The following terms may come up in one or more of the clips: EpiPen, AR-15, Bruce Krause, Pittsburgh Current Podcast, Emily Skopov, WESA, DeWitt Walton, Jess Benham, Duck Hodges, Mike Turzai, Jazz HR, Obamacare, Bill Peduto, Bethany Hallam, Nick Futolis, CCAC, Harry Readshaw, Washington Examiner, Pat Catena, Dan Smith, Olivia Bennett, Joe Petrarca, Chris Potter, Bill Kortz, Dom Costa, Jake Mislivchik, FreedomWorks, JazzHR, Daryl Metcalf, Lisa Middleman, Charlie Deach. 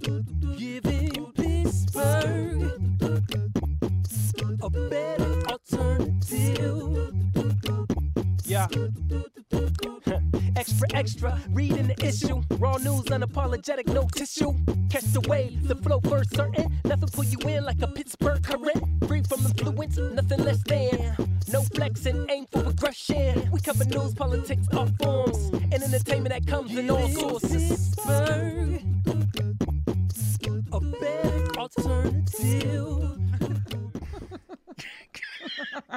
Giving Pittsburgh a better alternative. Yeah. Extra, extra, reading the issue. Raw news, unapologetic, no tissue. Catch the wave, the flow for certain. Nothing pull you in like a Pittsburgh current. Free from influence, nothing less than. No flexing, aim for aggression. We cover news, politics, all forms, and entertainment that comes in all sources. Pittsburgh, a better alternative.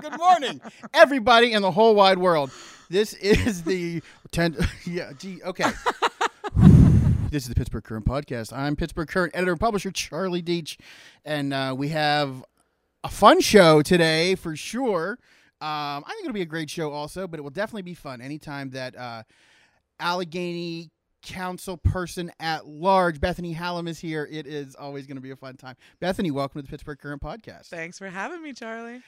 Good morning, everybody in the whole wide world. This is the This is the Pittsburgh Current Podcast. I'm Pittsburgh Current editor and publisher Charlie Deach, and we have a fun show today for sure. I think it'll be a great show also, but it will definitely be fun anytime that Allegheny Council person at large Bethany Hallam is here. It is always going to be a fun time. Bethany, welcome to the Pittsburgh Current Podcast. Thanks for having me, Charlie.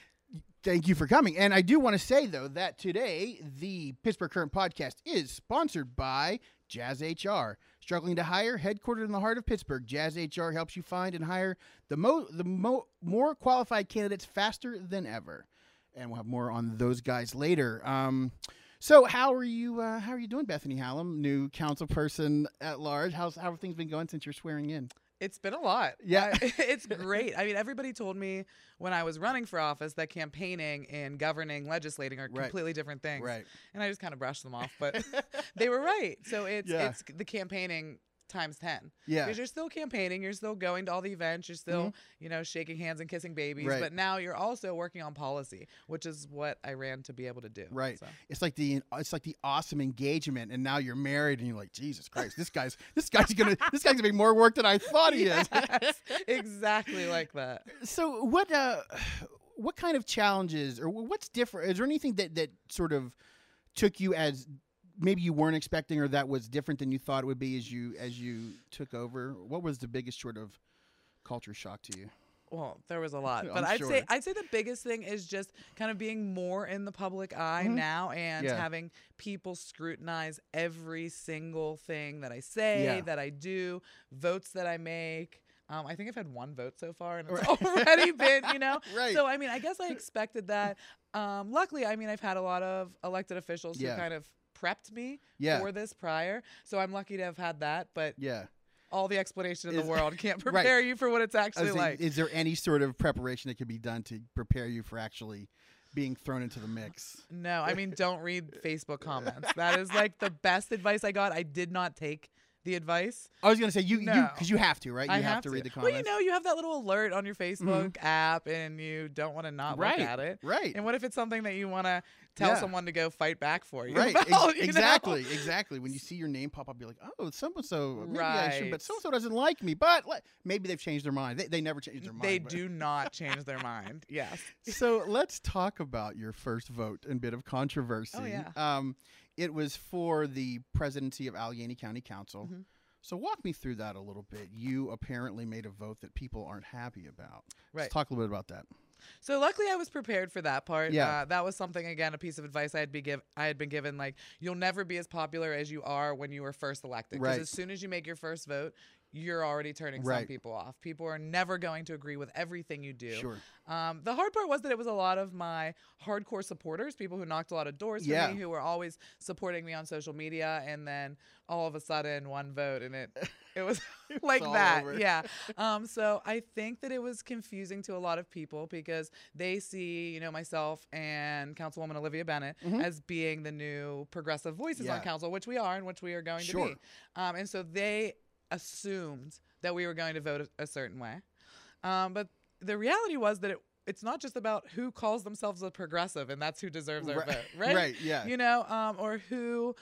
Thank you for coming. And I do want to say, though, that today the Pittsburgh Current Podcast is sponsored by Jazz HR. Struggling to hire? Headquartered in the heart of Pittsburgh, Jazz HR helps you find and hire the more qualified candidates faster than ever. And we'll have more on those guys later. So how are you doing, Bethany Hallam, new council person at large? How have things been going since you're swearing in? It's been a lot. Yeah. It's great. I mean, everybody told me when I was running for office that campaigning and governing, legislating are completely different things. Right. And I just kind of brushed them off, but they were right. So it's the campaigning times 10. Yeah. Because you're still campaigning, you're still going to all the events, you're still, shaking hands and kissing babies, but now you're also working on policy, which is what I ran to be able to do. Right. So. It's like the awesome engagement, and now you're married and you're like, Jesus Christ, this guy's gonna be more work than I thought he is. Exactly like that. So what kind of challenges or what's different? Is there anything that sort of took you as maybe you weren't expecting, or that was different than you thought it would be as you took over? What was the biggest sort of culture shock to you? Well, there was a lot, but I'd say the biggest thing is just kind of being more in the public eye now, and having people scrutinize every single thing that I say, that I do, votes that I make. I think I've had one vote so far, and it's already been, Right. So, I mean, I guess I expected that. Luckily, I mean, I've had a lot of elected officials who kind of prepped me for this prior, so I'm lucky to have had that, but all the explanation in the world can't prepare you for what it's actually like. Is there any sort of preparation that can be done to prepare you for actually being thrown into the mix? No, I mean, don't read Facebook comments. That is like the best advice I got. I did not take the advice. I was going to say, because you have to, right? I have to read the comments. Well, you have that little alert on your Facebook app, and you don't want to not look at it. Right. And what if it's something that you want to tell someone to go fight back for you? Right. About, exactly. When you see your name pop up, you're like, oh, it's so-and-so. Maybe I should, but so-and-so doesn't like me. But maybe they've changed their mind. They never change their mind. They do not change their mind. Yes. So let's talk about your first vote and bit of controversy. Oh, yeah. It was for the presidency of Allegheny County Council. Mm-hmm. So walk me through that a little bit. You apparently made a vote that people aren't happy about. Right. Let's talk a little bit about that. So luckily I was prepared for that part. Yeah. That was something, again, a piece of advice I had been given, like, you'll never be as popular as you are when you were first elected. Because as soon as you make your first vote, you're already turning some people off. People are never going to agree with everything you do. Sure. The hard part was that it was a lot of my hardcore supporters, people who knocked a lot of doors for me, who were always supporting me on social media, and then all of a sudden one vote, and it was like that. Over. Yeah. So I think that it was confusing to a lot of people because they see, myself and Councilwoman Olivia Bennett as being the new progressive voices on council, which we are and which we are going to be. And so they assumed that we were going to vote a certain way. But the reality was that it's not just about who calls themselves a progressive and that's who deserves our vote, right? Right, yeah. Or who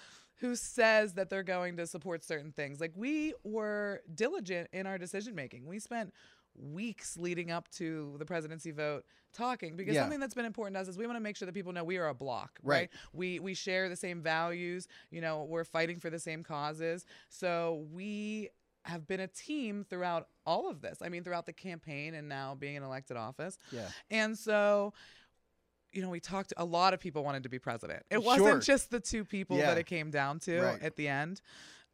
says that they're going to support certain things. Like, we were diligent in our decision-making. We spent weeks leading up to the presidency vote talking, because something that's been important to us is we want to make sure that people know we are a block, right? We share the same values, we're fighting for the same causes. So we have been a team throughout all of this. I mean, throughout the campaign and now being in elected office. Yeah. And so, we talked, a lot of people wanted to be president. It wasn't just the two people that it came down to at the end.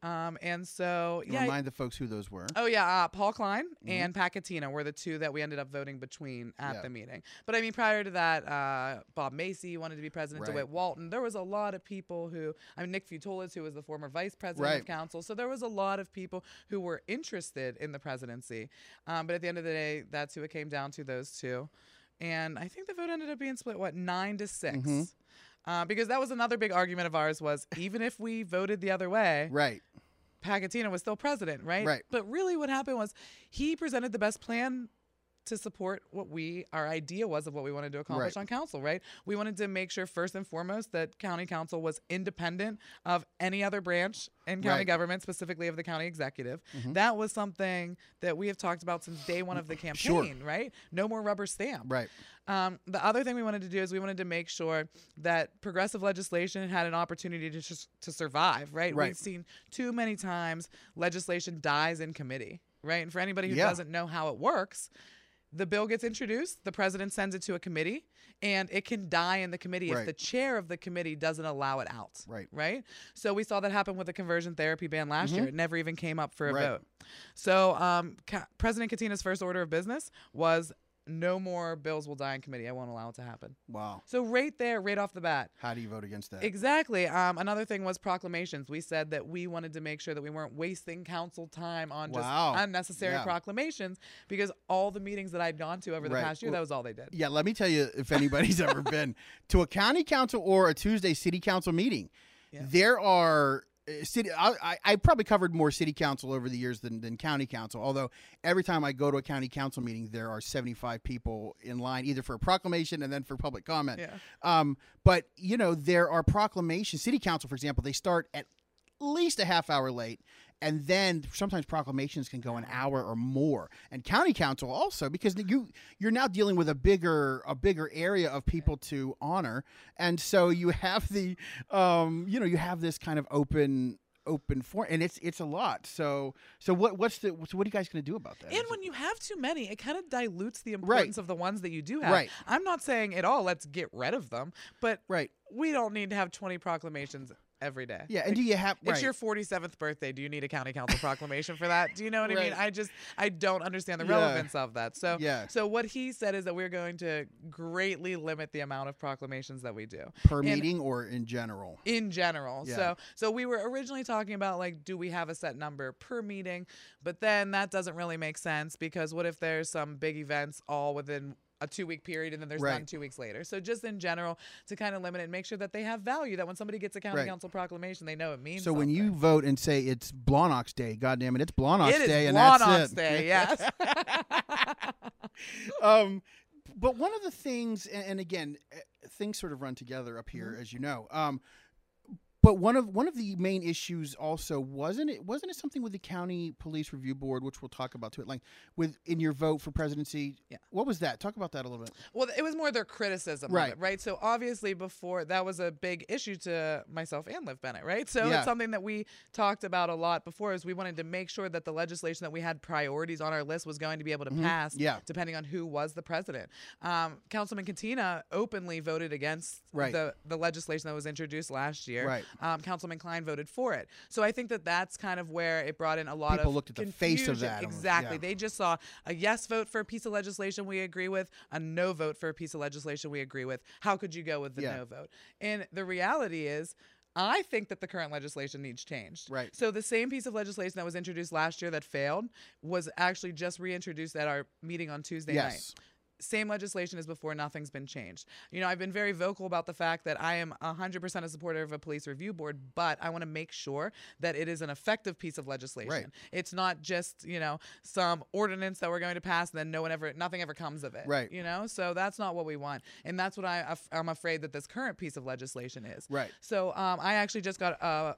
And so, yeah. Remind the folks who those were. Oh, yeah. Paul Klein and Pat Catena were the two that we ended up voting between at the meeting. But, I mean, prior to that, Bob Macy wanted to be president, DeWitt Walton. There was a lot of people who, I mean, Nick Futolis, who was the former vice president of council. So there was a lot of people who were interested in the presidency. But at the end of the day, that's who it came down to, those two. And I think the vote ended up being split, what, 9-6? Mm-hmm. Because that was another big argument of ours was, even if we voted the other way, Pat Catena was still president, right? But really what happened was he presented the best plan to support what our idea was of what we wanted to accomplish on council, We wanted to make sure first and foremost that county council was independent of any other branch in county government, specifically of the county executive. That was something that we have talked about since day one of the campaign, right? No more rubber stamp. The other thing we wanted to do is we wanted to make sure that progressive legislation had an opportunity to survive, right? We've seen too many times legislation dies in committee, And for anybody who doesn't know how it works, the bill gets introduced, the president sends it to a committee, and it can die in the committee if the chair of the committee doesn't allow it out. So we saw that happen with the conversion therapy ban last year. It never even came up for a vote. So President Catena's first order of business was no more bills will die in committee. I won't allow it to happen. Wow. So right there, right off the bat. How do you vote against that? Exactly. Another thing was proclamations. We said that we wanted to make sure that we weren't wasting council time on just unnecessary proclamations, because all the meetings that I'd gone to over the past year, that was all they did. Yeah, let me tell you, if anybody's ever been to a county council or a Tuesday city council meeting, there are... I probably covered more city council over the years than county council, although every time I go to a county council meeting, there are 75 people in line, either for a proclamation and then for public comment. But, you know, there are proclamations. City council, for example, they start at least a half hour late, and then sometimes proclamations can go an hour or more. And county council also, because you're now dealing with a bigger area of people to honor, and so you have the you have this kind of open form, and it's a lot. So what are you guys going to do about that? And when you have too many, it kind of dilutes the importance of the ones that you do have. I'm not saying at all let's get rid of them, but we don't need to have 20 proclamations every day. Yeah, and do you have... It's your 47th birthday. Do you need a county council proclamation for that? Do you know what I mean? I don't understand the relevance of that. So what he said is that we're going to greatly limit the amount of proclamations that we do. Per meeting or in general? In general. Yeah. So we were originally talking about, like, do we have a set number per meeting? But then that doesn't really make sense, because what if there's some big events all within a 2-week period, and then there's none 2 weeks later. So just in general, to kind of limit it and make sure that they have value, that when somebody gets a county council proclamation, they know it means something. So when you vote and say it's Blonox Day, goddamn it, it's Blonox Day, and that's it. It is Blonox Day, yes. But one of the things, and again, things sort of run together up here, as you know. But one of the main issues also wasn't it something with the county police review board, which we'll talk about too at length, in your vote for presidency. Yeah. What was that? Talk about that a little bit. Well, it was more their criticism of it, right? So obviously before, that was a big issue to myself and Liv Bennett, right? So it's something that we talked about a lot before, is we wanted to make sure that the legislation that we had priorities on our list was going to be able to pass depending on who was the president. Councilman Catena openly voted against the legislation that was introduced last year. Councilman Klein voted for it. So I think that that's kind of where it brought in a lot of people looked at the face of that. Exactly. They just saw a yes vote for a piece of legislation we agree with, a no vote for a piece of legislation we agree with. How could you go with the no vote? And the reality is, I think that the current legislation needs changed. Right. So the same piece of legislation that was introduced last year that failed was actually just reintroduced at our meeting on Tuesday night. Same legislation as before. Nothing's been changed. You know, I've been very vocal about the fact that I am 100% a supporter of a police review board, but I want to make sure that it is an effective piece of legislation. It's not just, you know, some ordinance that we're going to pass and then nothing ever comes of it. You know, so that's not what we want. And that's what I'm afraid that this current piece of legislation is. So I actually just got a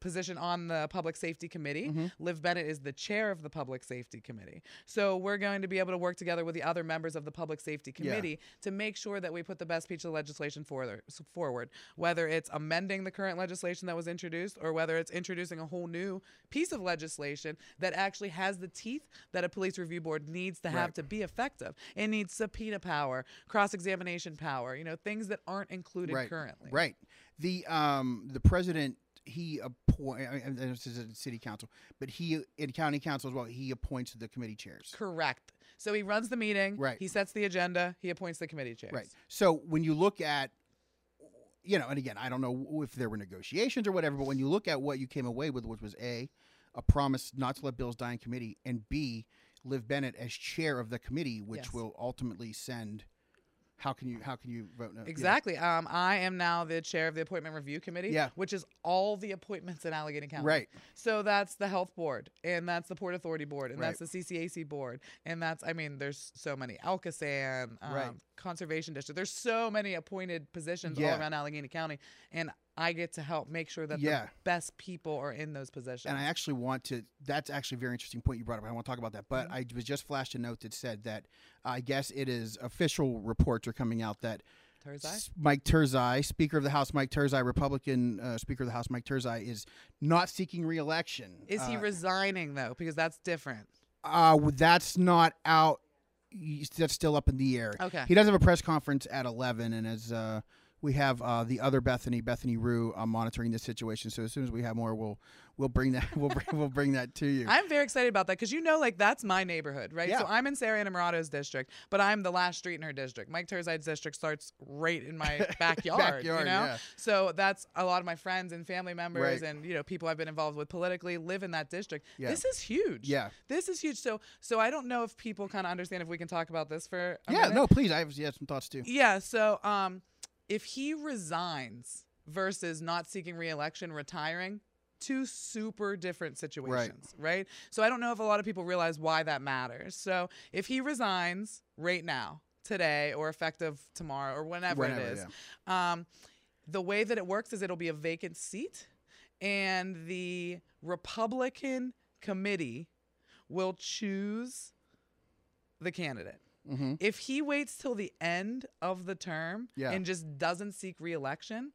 position on the Public Safety Committee. Liv Bennett is the chair of the Public Safety Committee. So we're going to be able to work together with the other members of the Public Safety Committee to make sure that we put the best piece of legislation forward, whether it's amending the current legislation that was introduced or whether it's introducing a whole new piece of legislation that actually has the teeth that a police review board needs to have to be effective. It needs subpoena power, cross-examination power, you know, things that aren't included currently. The president he appoints city council, but he in county council as well. He appoints the committee chairs. Correct. So he runs the meeting. Right. He sets the agenda. He appoints the committee chairs. Right. So when you look at, you know, and again, I don't know if there were negotiations or whatever, but when you look at what you came away with, which was a promise not to let bills die in committee, and B, Liv Bennett as chair of the committee, which yes. will ultimately send. How can you vote no? Exactly. Yeah. I am now the chair of the appointment review committee, yeah. which is all the appointments in Allegheny County. Right. So that's the health board, and that's the Port Authority board, and right. that's the CCAC board, and that's, I mean, there's so many. Alcosan, right. Conservation District. There's so many appointed positions yeah. all around Allegheny County, and I get to help make sure that yeah. the best people are in those positions. And I actually want to, that's actually a very interesting point you brought up. I want to talk about that. But mm-hmm. I was just flashed a note that said that I guess it is official reports are coming out that Turzai? Mike Turzai, Speaker of the House, Mike Turzai, Republican Speaker of the House, Mike Turzai is not seeking re-election. Is he resigning though? Because that's different. That's not out. That's still up in the air. Okay. He does have a press conference at 11 and as we have the other Bethany Rue monitoring this situation. So as soon as we have more, we'll bring that we'll bring that to you. I'm very excited about that because you know, like that's my neighborhood, right? Yeah. So I'm in Sara Innamorato's district, but I'm the last street in her district. Mike Turzai's district starts right in my backyard, you know. Yeah. So that's a lot of my friends and family members right. and you know people I've been involved with politically live in that district. Yeah. This is huge. Yeah, this is huge. So I don't know if people kind of understand if we can talk about this for a minute. No, please. I have some thoughts too. Yeah. So if he resigns versus not seeking re-election, retiring, two super different situations, right? So I don't know if a lot of people realize why that matters. So if he resigns right now, today, or effective tomorrow, or whenever it is, yeah. The way that it works is it'll be a vacant seat, and the Republican committee will choose the candidate. Mm-hmm. If he waits till the end of the term yeah. and just doesn't seek re-election,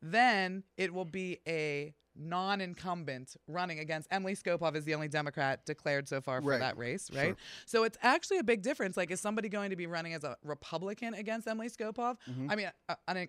then it will be a non-incumbent running against Emily Skopov is the only Democrat declared so far for right. that race, right? Sure. So it's actually a big difference. Like, is somebody going to be running as a Republican against Emily Skopov? Mm-hmm. I mean,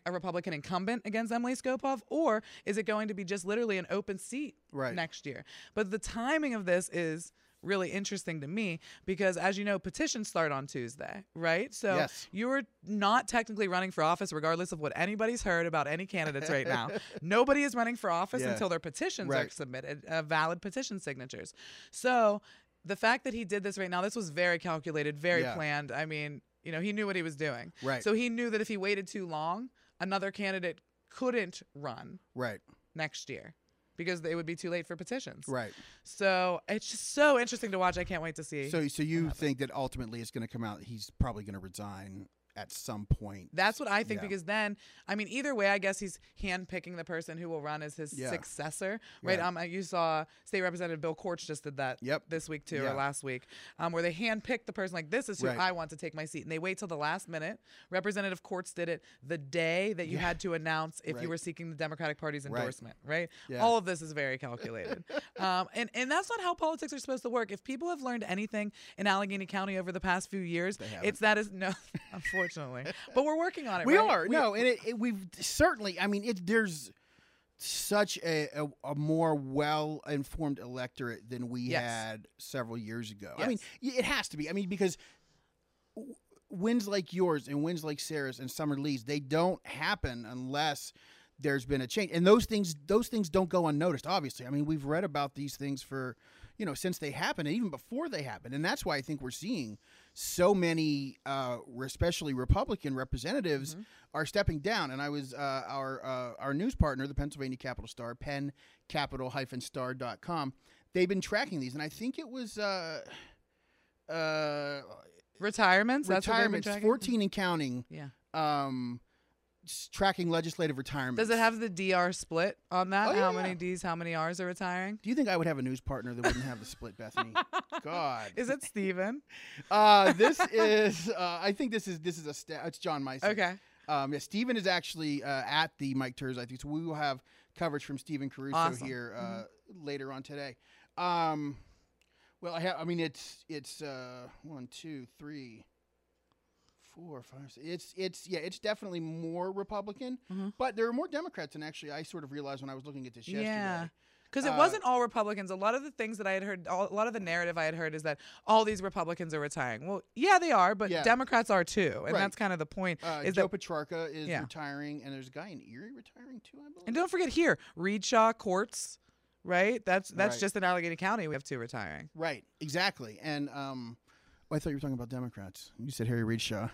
a Republican incumbent against Emily Skopov? Or is it going to be just literally an open seat right. next year? But the timing of this is really interesting to me because, as you know, petitions start on Tuesday, right? So yes. you're not technically running for office regardless of what anybody's heard about any candidates right now. Nobody is running for office yeah. until their petitions right. are submitted, valid petition signatures. So the fact that he did this right now, this was very calculated, very yeah. planned. I mean, you know, he knew what he was doing. Right. So he knew that if he waited too long, another candidate couldn't run right. next year. Because it would be too late for petitions. Right. So it's just so interesting to watch. I can't wait to see. So you think that ultimately it's going to come out, he's probably going to resign at some point. That's what I think yeah. because then, I mean, either way, I guess he's handpicking the person who will run as his yeah. successor. Right. Yeah. You saw State Representative Bill Kortz just did that yep. this week too yeah. or last week where they handpicked the person like this is who right. I want to take my seat. And they wait till the last minute. Representative Kortz did it the day that you yeah. had to announce if right. you were seeking the Democratic Party's endorsement. Right. right? Yeah. All of this is very calculated. And that's not how politics are supposed to work. If people have learned anything in Allegheny County over the past few years, it's that is no, unfortunately. Unfortunately, but we're working on it. We right? are. No, and we've certainly. I mean, there's such a more well-informed electorate than we yes. had several years ago. Yes. I mean, it has to be. I mean, because wins like yours and wins like Sarah's and Summer Lee's, they don't happen unless there's been a change. And those things don't go unnoticed. Obviously, I mean, we've read about these things for since they happened and even before they happened, and that's why I think we're seeing so many, especially Republican representatives, mm-hmm. are stepping down. And I was our news partner, the Pennsylvania Capital Star, pencapital-star.com. They've been tracking these, and I think it was retirements, 14 and counting. Yeah. Tracking legislative retirement. Does it have the DR split on that? Oh, yeah, how many yeah. D's, how many R's are retiring? Do you think I would have a news partner that wouldn't have the split, Bethany? God. Is it Steven? This is, I think this is a stat. It's John Meissen. Okay. Yeah, Steven is actually at the Mike Turzai, I think. So we will have coverage from Steven Caruso awesome. Here mm-hmm. later on today. Well, I mean, it's 1, 2, 3. 4 or 5, 6. It's definitely more Republican, mm-hmm. but there are more Democrats. And actually, I sort of realized when I was looking at this yesterday. Yeah. Because it wasn't all Republicans. A lot of the things that I had heard, a lot of the narrative I had heard is that all these Republicans are retiring. Well, yeah, they are, but yeah. Democrats are too. And right. that's kind of the point. Is Joe Petrarca is yeah. retiring, and there's a guy in Erie retiring too, I believe. And don't forget here, Readshaw, Kortz, right? That's right. Just in Allegheny County we have two retiring. Right, exactly. And I thought you were talking about Democrats. You said Harry Readshaw.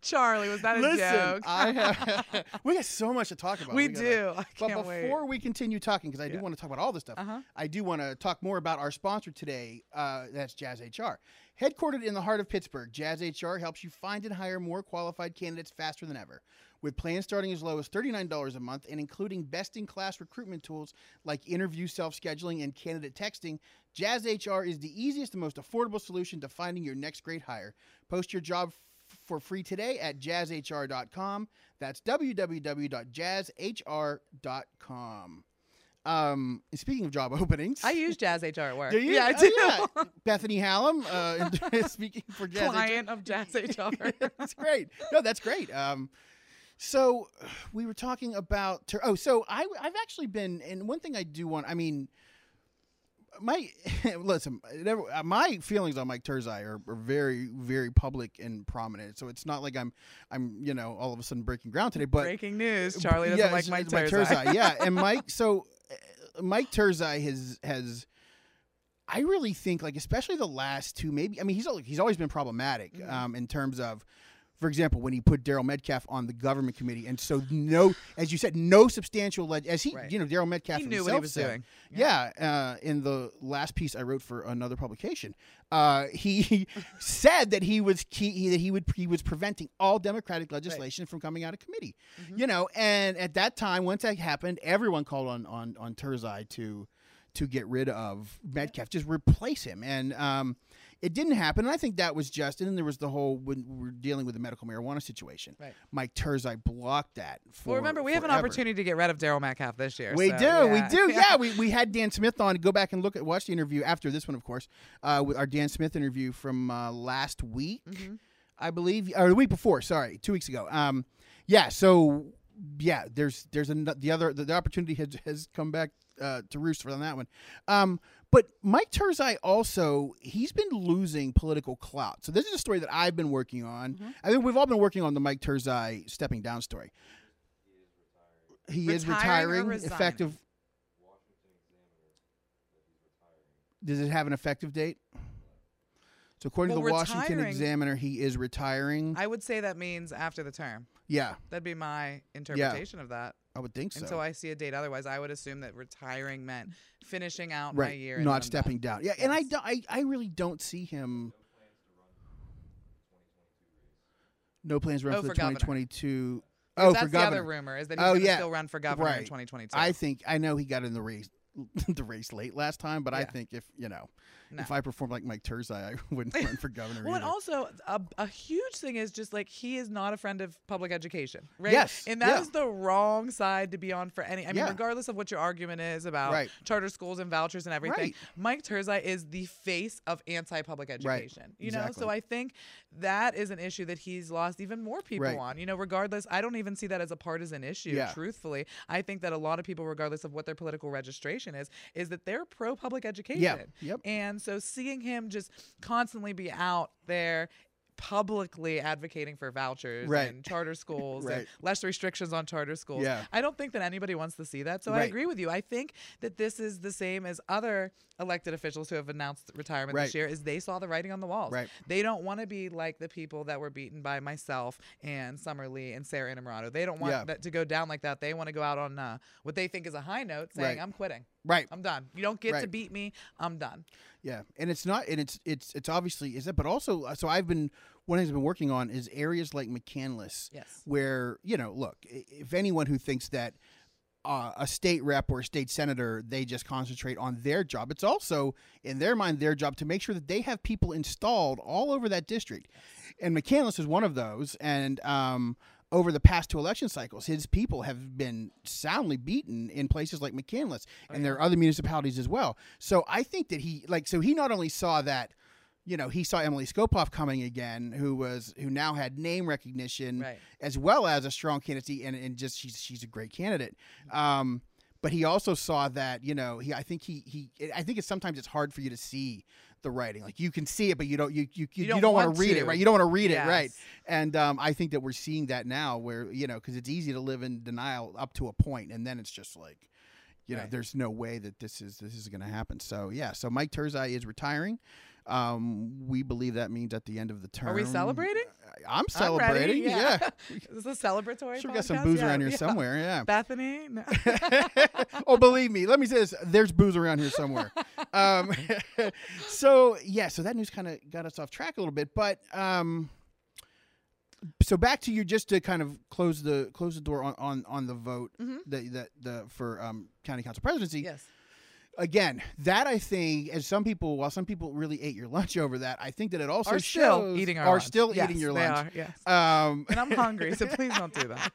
Charlie, was that a joke? We got so much to talk about. We do. I can't but before wait. We continue talking, because I do want to talk about all this stuff, I do want to talk more about our sponsor today. That's Jazz HR. Headquartered in the heart of Pittsburgh, Jazz HR helps you find and hire more qualified candidates faster than ever. With plans starting as low as $39 a month and including best-in-class recruitment tools like interview self-scheduling and candidate texting, Jazz HR is the easiest and most affordable solution to finding your next great hire. Post your job for free today at jazzhr.com. That's www.jazzhr.com. Speaking of job openings, I use Jazz HR at work. Do you? Yeah, I do. Oh, yeah. Bethany Hallam, speaking for Jazz Client HR. Of Jazz HR. That's great. No, that's great. So we were talking about I've actually been, and one thing I do want, I mean, my feelings on Mike Turzai are very, very public and prominent. So it's not like I'm all of a sudden breaking ground today. But breaking news: Charlie doesn't like Mike Turzai. Yeah, and Mike. So Mike Turzai has. I really think, like, especially the last two, maybe. I mean, he's always been problematic in terms of. For example, when he put Daryl Metcalf on the government committee, and so as you said, no substantial Daryl Metcalf himself knew what he was doing. Yeah, in the last piece I wrote for another publication, he said that he was preventing all Democratic legislation from coming out of committee. Mm-hmm. And at that time, once that happened, everyone called on Turzai to get rid of Metcalf, just replace him, and. It didn't happen, and I think that was just. And then there was the whole when we were dealing with the medical marijuana situation. Right. Mike Turzai blocked that. Remember, we have an opportunity to get rid of Daryl Metcalf this year. We do. Yeah, we had Dan Smith on. Go back and watch the interview after this one, of course, with our Dan Smith interview from last week, I believe, or the week before. Sorry, 2 weeks ago. There's the opportunity has come back to roost on that one. But Mike Turzai also, he's been losing political clout. So this is a story that I've been working on. Mm-hmm. I think we've all been working on the Mike Turzai stepping down story. He is retiring. Effective. Washington Examiner. Does it have an effective date? So according to the Washington Examiner, he is retiring. I would say that means after the term. Yeah. That'd be my interpretation of that. I would think so. Until I see a date. Otherwise, I would assume that retiring meant finishing out my year. Not stepping down. Yeah, yes. And I really don't see him. No plans to run for the 2022. Oh, for governor. That's the other rumor is that he's going to still run for governor in 2022. I know he got in the race. The race late last time, but I think if I performed like Mike Turzai, I wouldn't run for governor. Well, either. And also a huge thing is just like he is not a friend of public education, right? Yes, and that is the wrong side to be on for any. I mean, regardless of what your argument is about charter schools and vouchers and everything, Mike Turzai is the face of anti-public education. Right. Exactly. So I think that is an issue that he's lost even more people on. Regardless, I don't even see that as a partisan issue. Yeah. Truthfully, I think that a lot of people, regardless of what their political registration. Is that they're pro public education. Yep. And so seeing him just constantly be out there publicly advocating for vouchers and charter schools and less restrictions on charter schools. Yeah. I don't think that anybody wants to see that. So I agree with you. I think that this is the same as other elected officials who have announced retirement this year is they saw the writing on the walls. Right. They don't want to be like the people that were beaten by myself and Summer Lee and Sara Innamorato. They don't want that to go down like that. They want to go out on what they think is a high note saying, I'm quitting. Right. I'm done. You don't get to beat me. I'm done. Yeah. And it's not, and it's obviously, is it, but also, so one thing I've been working on is areas like McCandless where, look, if anyone who thinks that a state rep or a state senator, they just concentrate on their job. It's also, in their mind, their job to make sure that they have people installed all over that district. And McCandless is one of those. And, over the past two election cycles, his people have been soundly beaten in places like McCandless, and there are other municipalities as well. So I think that he not only saw that, you know, he saw Emily Skopov coming again, who now had name recognition, right, as well as a strong candidacy, and just she's a great candidate. But he also saw that, you know, I think sometimes it's hard for you to see the writing. Like, you can see it, but you don't want to read it, right? You don't want to read, yes, it, right? And I think that we're seeing that now, where, you know, because it's easy to live in denial up to a point, and then it's just like, you know, right, there's no way that this is going to happen. So yeah, so Mike Turzai is retiring. We believe that means at the end of the term. Are we celebrating? I'm celebrating. Yeah. Is this a celebratory? Sure, we got some booze around here somewhere. Yeah. Bethany. No. Oh, believe me. Let me say this. There's booze around here somewhere. So yeah. So that news kind of got us off track a little bit, but so back to you, just to kind of close the door on the vote, mm-hmm, for county council presidency. Yes. Again, that, I think, while some people really ate your lunch over that, I think that it also are still eating your lunch. Yes. And I'm hungry, so please don't do that.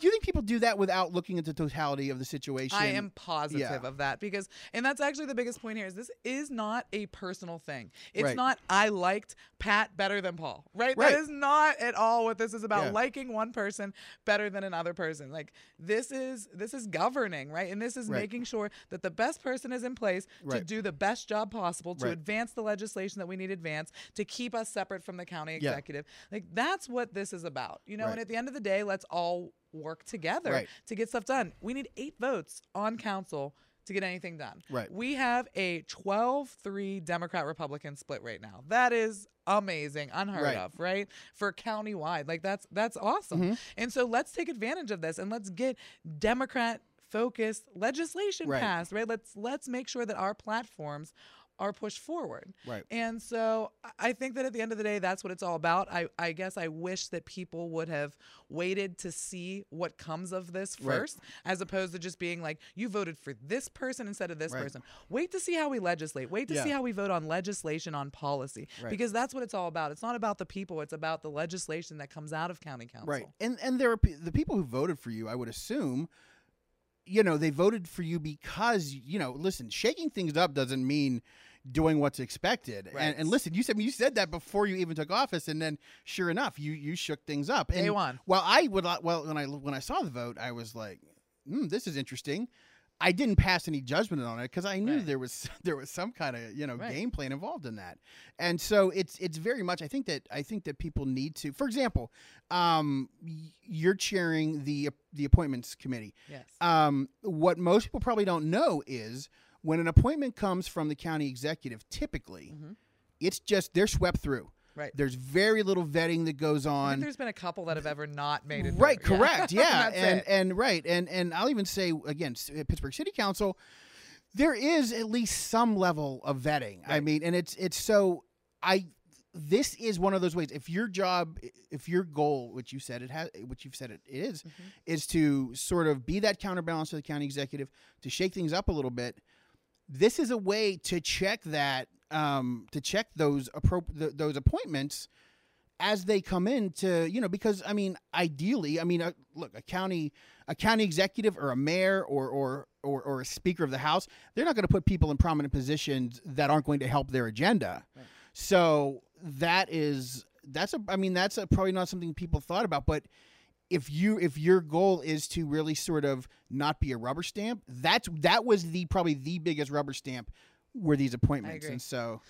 Do you think people do that without looking at the totality of the situation? I am positive, yeah, of that, because, and that's actually the biggest point here, is this is not a personal thing. It's right, not, I liked Pat better than Paul, right? Right. That is not at all what this is about, yeah, liking one person better than another person. Like, this is governing, right? And this is, right, making sure that the best person is in place, right, to do the best job possible, to, right, advance the legislation that we need advanced, to keep us separate from the county executive. Yeah. Like, that's what this is about, you know? Right. And at the end of the day, let's all work together, right, to get stuff done. We need 8 votes on council to get anything done. Right. We have a 12-3 Democrat-Republican split right now. That is amazing, unheard, right, of, right? For countywide. Like, that's awesome. Mm-hmm. And so let's take advantage of this, and let's get Democrat-focused legislation, right, passed, right? Let's make sure that our platforms are pushed forward. Right. And so I think that at the end of the day, that's what it's all about. I guess I wish that people would have waited to see what comes of this first, right, as opposed to just being like, you voted for this person instead of this, right, person. Wait to see how we legislate. Wait to, yeah, see how we vote on legislation, on policy, right, because that's what it's all about. It's not about the people. It's about the legislation that comes out of county council. Right. And there are the people who voted for you, I would assume, you know, they voted for you because, you know, listen, shaking things up doesn't mean doing what's expected, right, and listen, you said that before you even took office, and then sure enough, you shook things up. And when I saw the vote, I was like, this is interesting. I didn't pass any judgment on it because I knew, right, there was some kind of, you know, right, game plan involved in that, and so it's very much. I think that people need to. For example, you're chairing the appointments committee. Yes. What most people probably don't know is, when an appointment comes from the county executive, typically, mm-hmm, it's just they're swept through. Right. There's very little vetting that goes on. I think there's been a couple that have ever not made it. Right. There. Correct. Yeah. Yeah. and right. And I'll even say, again, at Pittsburgh City Council, there is at least some level of vetting. Right. I mean, and it's so I. This is one of those ways. If your goal, which you said it has, which you've said it is, mm-hmm, is to sort of be that counterbalance to the county executive, to shake things up a little bit. This is a way to check that, those appointments as they come in, to, you know, because, I mean, ideally, I mean, look, a county executive or a mayor or a speaker of the house, they're not going to put people in prominent positions that aren't going to help their agenda. Right. So that's probably not something people thought about, but if your goal is to really sort of not be a rubber stamp, that was probably the biggest rubber stamp were these appointments. And so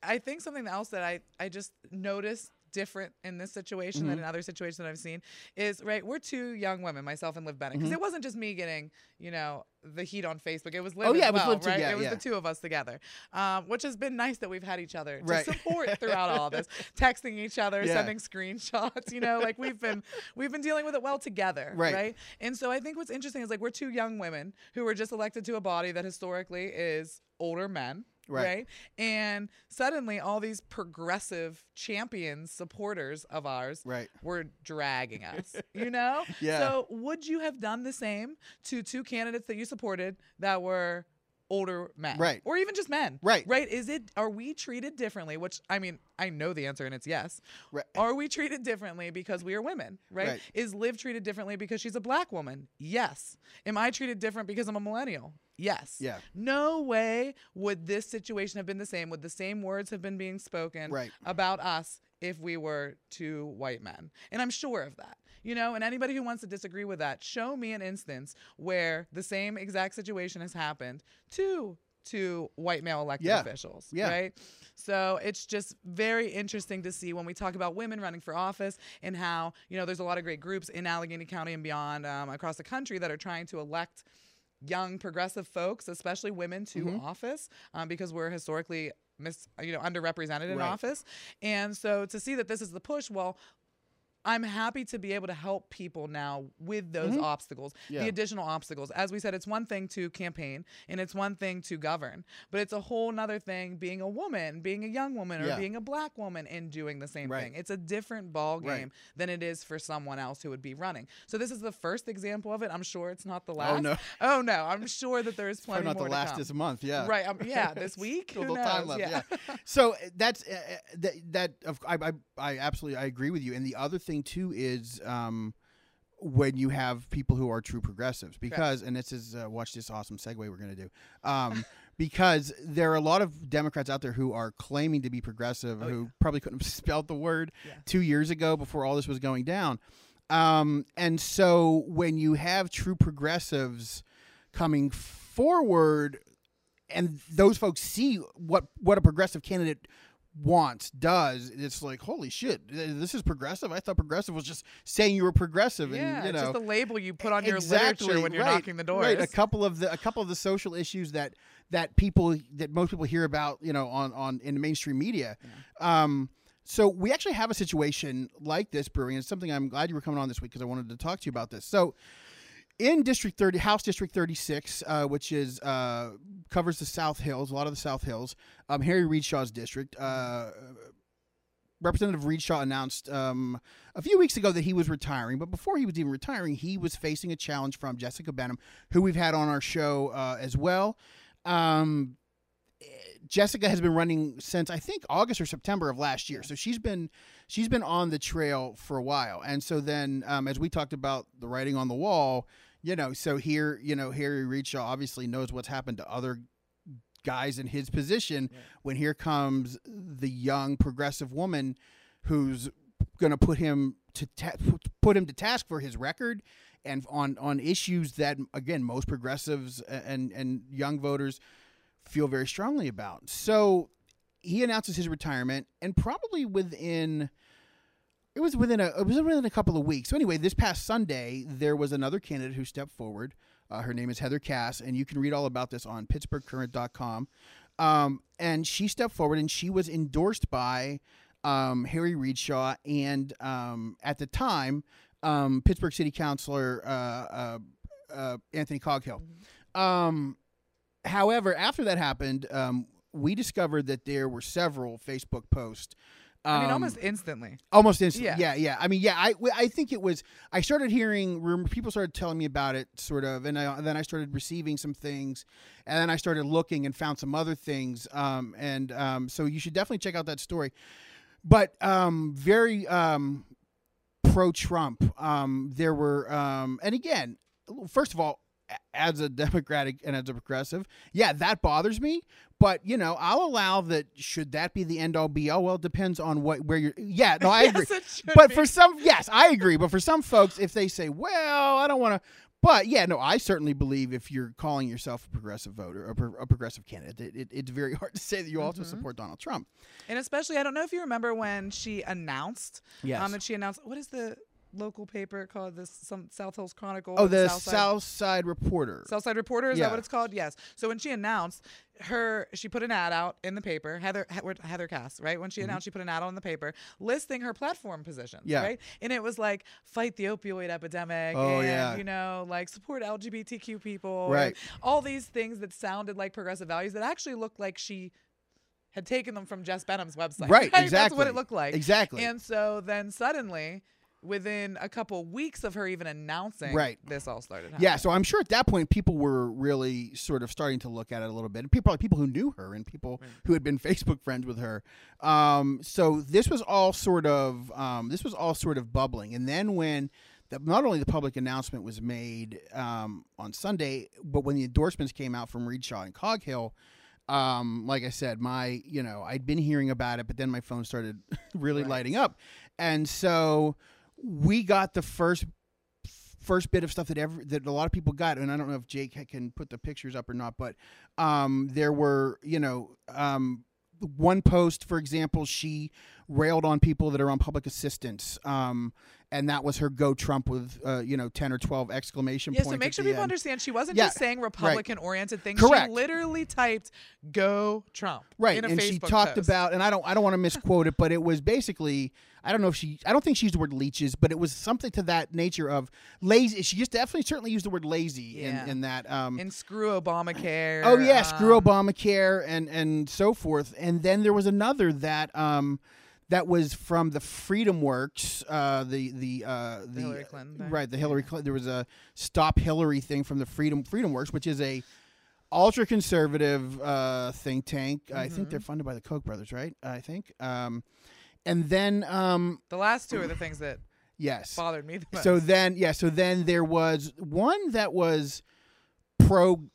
I think something else that I just noticed different in this situation, mm-hmm, than in other situations that I've seen is, right, we're two young women, myself and Liv Bennett, because, mm-hmm, it wasn't just me getting, you know, the heat on Facebook. It was Liv, right? Yeah, it was, yeah, the two of us together, which has been nice that we've had each other to, right, support throughout all this, texting each other, yeah, sending screenshots, you know, like we've been dealing with it well together, right? And so I think what's interesting is, like, we're two young women who were just elected to a body that historically is older men. Right. And suddenly all these progressive champions, supporters of ours, right, were dragging us, you know? Yeah. So would you have done the same to two candidates that you supported that were older men, right, or even just men, right, right? Are we treated differently? Which, I mean, I know the answer, and it's yes. Right. Are we treated differently because we are women, right? Right? Is Liv treated differently because she's a black woman? Yes. Am I treated different because I'm a millennial? Yes. Yeah. No way would this situation have been the same. Would the same words have been being spoken right. about us if we were two white men? And I'm sure of that. You know, and anybody who wants to disagree with that, show me an instance where the same exact situation has happened to white male elected yeah. officials, yeah. right? So it's just very interesting to see when we talk about women running for office and how, you know, there's a lot of great groups in Allegheny County and beyond across the country that are trying to elect young progressive folks, especially women, to mm-hmm. office because we're historically underrepresented right. in office. And so to see that this is the push, well, I'm happy to be able to help people now with those mm-hmm. obstacles, yeah. the additional obstacles. As we said, it's one thing to campaign and it's one thing to govern, but it's a whole nother thing being a woman, being a young woman, or yeah. being a black woman and doing the same right. thing. It's a different ball game right. than it is for someone else who would be running. So this is the first example of it. I'm sure it's not the last. Oh, no. Oh, no. I'm sure that there is plenty more to come. Not the last this month, yeah. Right. Yeah, this week. Still who knows? Time left, yeah. yeah. So that's I absolutely I agree with you. And the other thing too is when you have people who are true progressives, because, and this is watch this awesome segue we're going to do, because there are a lot of Democrats out there who are claiming to be progressive, who yeah. probably couldn't have spelled the word yeah. 2 years ago before all this was going down. And so when you have true progressives coming forward and those folks see what a progressive candidate wants, does, it's like, holy shit, this is progressive? I thought progressive was just saying you were progressive. Yeah, and, you know, it's just the label you put on exactly, your literature when you're right, knocking the doors. Right, a couple of the social issues that most people hear about, you know, in the mainstream media. Yeah. So we actually have a situation like this brewing. It's something I'm glad you were coming on this week because I wanted to talk to you about this. So in District 30, House District 36, which is covers the South Hills, a lot of the South Hills, Harry Readshaw's district, Representative Readshaw announced a few weeks ago that he was retiring. But before he was even retiring, he was facing a challenge from Jessica Benham, who we've had on our show as well. Jessica has been running since, I think, August or September of last year. So she's been on the trail for a while. And so then as we talked about the writing on the wall, you know, so here, you know, Harry Readshaw obviously knows what's happened to other guys in his position yeah. when here comes the young progressive woman who's going to put him to task for his record and on issues that, again, most progressives and young voters feel very strongly about. So he announces his retirement, and probably within a couple of weeks. So anyway, this past Sunday, there was another candidate who stepped forward. Her name is Heather Kass, and you can read all about this on PittsburghCurrent.com. And she stepped forward, and she was endorsed by Harry Readshaw and at the time Pittsburgh City Councilor Anthony Coghill. Mm-hmm. However, after that happened, we discovered that there were several Facebook posts. I mean, almost instantly. Yeah. I mean, yeah. I think it was. I started hearing people started telling me about it, sort of, and then I started receiving some things, and then I started looking and found some other things. So you should definitely check out that story. But very pro-Trump. There were, and again, first of all, as a Democratic and as a progressive, yeah, that bothers me. But, you know, I'll allow that. Should that be the end all be all? Well, it depends on where you're. Yeah, no, I agree. Yes, but for some, yes, I agree. But for some folks, if they say, well, I don't want to. But yeah, no, I certainly believe if you're calling yourself a progressive voter, a progressive candidate, it's very hard to say that you also mm-hmm. support Donald Trump. And especially, I don't know if you remember when she announced. Yes. That she announced. What is the local paper called some South Hills Chronicle? Oh, the South Side Reporter. South Side Reporter, is yeah. that what it's called? Yes. So when she announced she put an ad out in the paper, Heather Kass, right? When she announced, mm-hmm. she put an ad out in the paper listing her platform positions, yeah. right? And it was like, fight the opioid epidemic, and yeah. you know, like support LGBTQ people, right? All these things that sounded like progressive values that actually looked like she had taken them from Jess Benham's website, right? Exactly. That's what it looked like, exactly. And so then suddenly, within a couple weeks of her even announcing this all started happening. Yeah, so I'm sure at that point people were really sort of starting to look at it a little bit. And people, like people who knew her and people who had been Facebook friends with her. So this was all sort of bubbling. And then when not only the public announcement was made on Sunday, but when the endorsements came out from Readshaw and Coghill, like I said, I'd been hearing about it, but then my phone started really lighting up. And so we got the first bit of stuff that a lot of people got. And I don't know if Jake can put the pictures up or not, but there were, one post, for example, she railed on people that are on public assistance, and that was her "Go Trump" with 10 or 12 exclamation points. Yeah, so make sure people understand she wasn't just saying Republican-oriented things. Correct. She literally typed "Go Trump" in a Facebook post. And she talked about, and I don't want to misquote it, but it was basically, I don't think she used the word leeches, but it was something to that nature of lazy. She just certainly used the word lazy in that. And screw Obamacare. Oh yeah, screw Obamacare and so forth. And then there was another that. That was from the Freedom Works, the Hillary Clinton. Right, the Hillary Clinton. There was a Stop Hillary thing from the Freedom Works, which is a ultra-conservative think tank. Mm-hmm. I think they're funded by the Koch brothers, right? I think. And then... the last two are the things that bothered me the most. So then there was one that was pro-gun.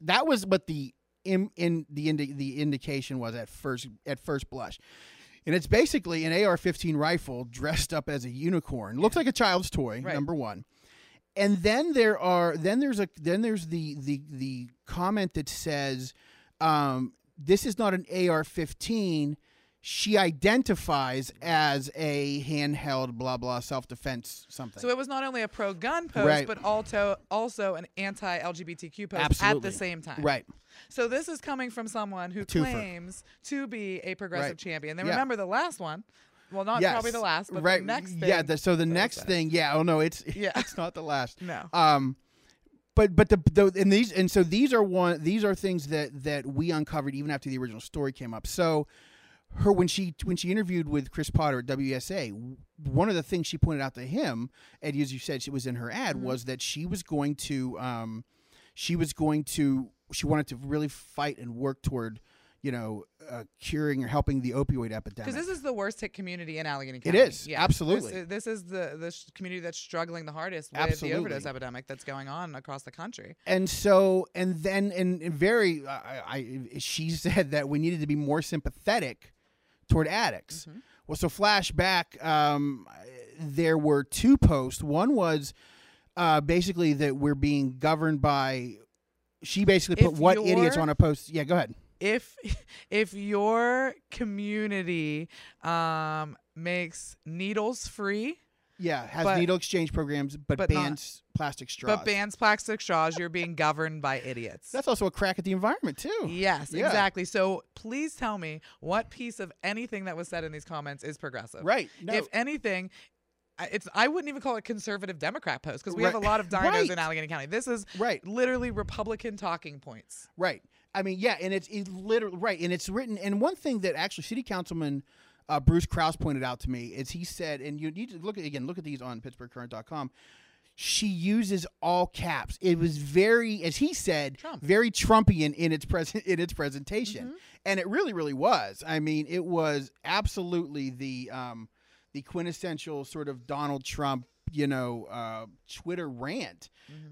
That was what the... the indication was at first blush, and it's basically an AR-15 rifle dressed up as a unicorn. Looks like a child's toy. Right. Number one, and then there's the comment that says, "This is not an AR-15." She identifies as a handheld blah blah self-defense something. So it was not only a pro-gun post, but also an anti-LGBTQ post at the same time. Right. So this is coming from someone who claims to be a progressive champion. Then remember the last one. Well, not probably the last, but the next thing. Yeah. It's not the last. No. But these are things that we uncovered even after the original story came up. So. Her when she interviewed with Chris Potter at WESA, one of the things she pointed out to him, and as you said, she was in her ad, was that she wanted to really fight and work toward curing or helping the opioid epidemic. Because this is the worst hit community in Allegheny County. It is, absolutely. This is the community that's struggling the hardest with the overdose epidemic that's going on across the country. And so, she said that we needed to be more sympathetic toward addicts. Mm-hmm. Well, so flashback, there were two posts. One was basically that we're being governed by, she basically put what idiots on a post. Yeah, go ahead. If your community makes needles free, has needle exchange programs, but bans plastic straws. But bans plastic straws, you're being governed by idiots. That's also a crack at the environment too. Yes, exactly. So please tell me what piece of anything that was said in these comments is progressive. Right. No. If anything. I wouldn't even call it conservative Democrat post because we have a lot of dinos in Allegheny County. This is literally Republican talking points. Right. I mean, and it's literally and it's written. And one thing that actually City Councilman Bruce Krause pointed out to me is he said, and you need to look at these on PittsburghCurrent.com. She uses all caps. It was very, as he said, very Trumpian in its presentation, and it really, really was. I mean, it was absolutely the quintessential sort of Donald Trump, Twitter rant.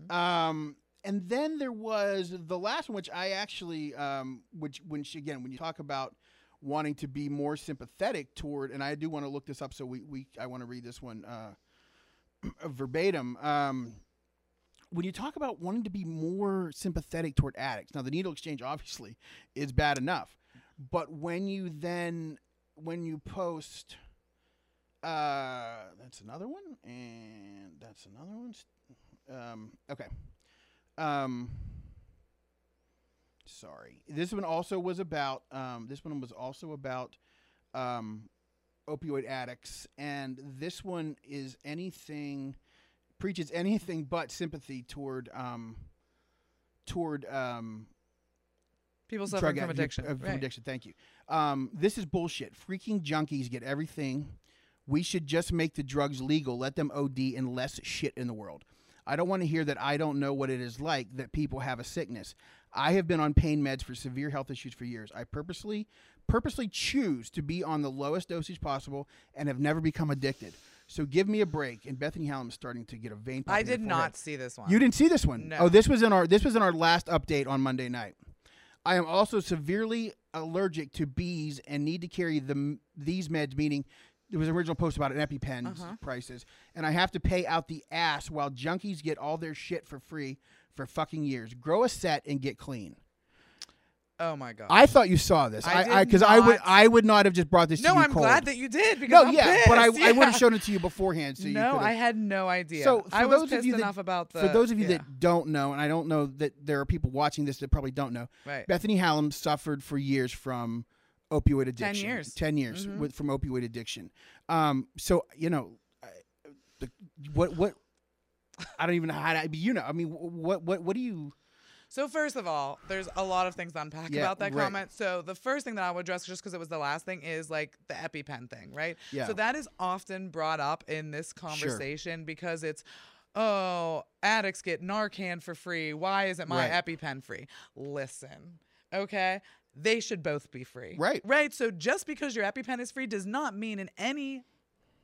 Mm-hmm. And then there was the last one, which I actually, when you talk about wanting to be more sympathetic toward, and I do want to look this up. So I want to read this one verbatim. When you talk about wanting to be more sympathetic toward addicts, now the needle exchange obviously is bad enough, but when you post, that's another one, and that's another one. Okay. Sorry. This one was also about opioid addicts, and this one is preaches anything but sympathy toward people suffering from addiction. Thank you. This is bullshit. Freaking junkies get everything. We should just make the drugs legal, let them OD, and less shit in the world. I don't want to hear that I don't know what it is like that people have a sickness. I have been on pain meds for severe health issues for years. I purposely choose to be on the lowest dosage possible and have never become addicted. So give me a break. And Bethany Hallam is starting to get a vein. I did not see this one. You didn't see this one? No. Oh, this was in our last update on Monday night. I am also severely allergic to bees and need to carry these meds, meaning there was an original post about an EpiPen's prices, and I have to pay out the ass while junkies get all their shit for free for fucking years. Grow a set and get clean. Oh my God! I thought you saw this. I would not have just brought this to you. No, I'm glad that you did. Because I would have shown it to you beforehand. So no, I had no idea. So I was pissed enough about that. For those of you that don't know, and I don't know that there are people watching this that probably don't know. Right. Bethany Hallam suffered for years from opioid addiction. 10 years. 10 years from opioid addiction. So you know, I don't even know how to. You know, I mean, what do you? So first of all, there's a lot of things to unpack about that comment. So the first thing that I would address, just because it was the last thing, is like the EpiPen thing, right? Yeah. So that is often brought up in this conversation because it's, oh, addicts get Narcan for free. Why isn't my EpiPen free? Listen, okay? They should both be free. Right. Right? So just because your EpiPen is free does not mean in any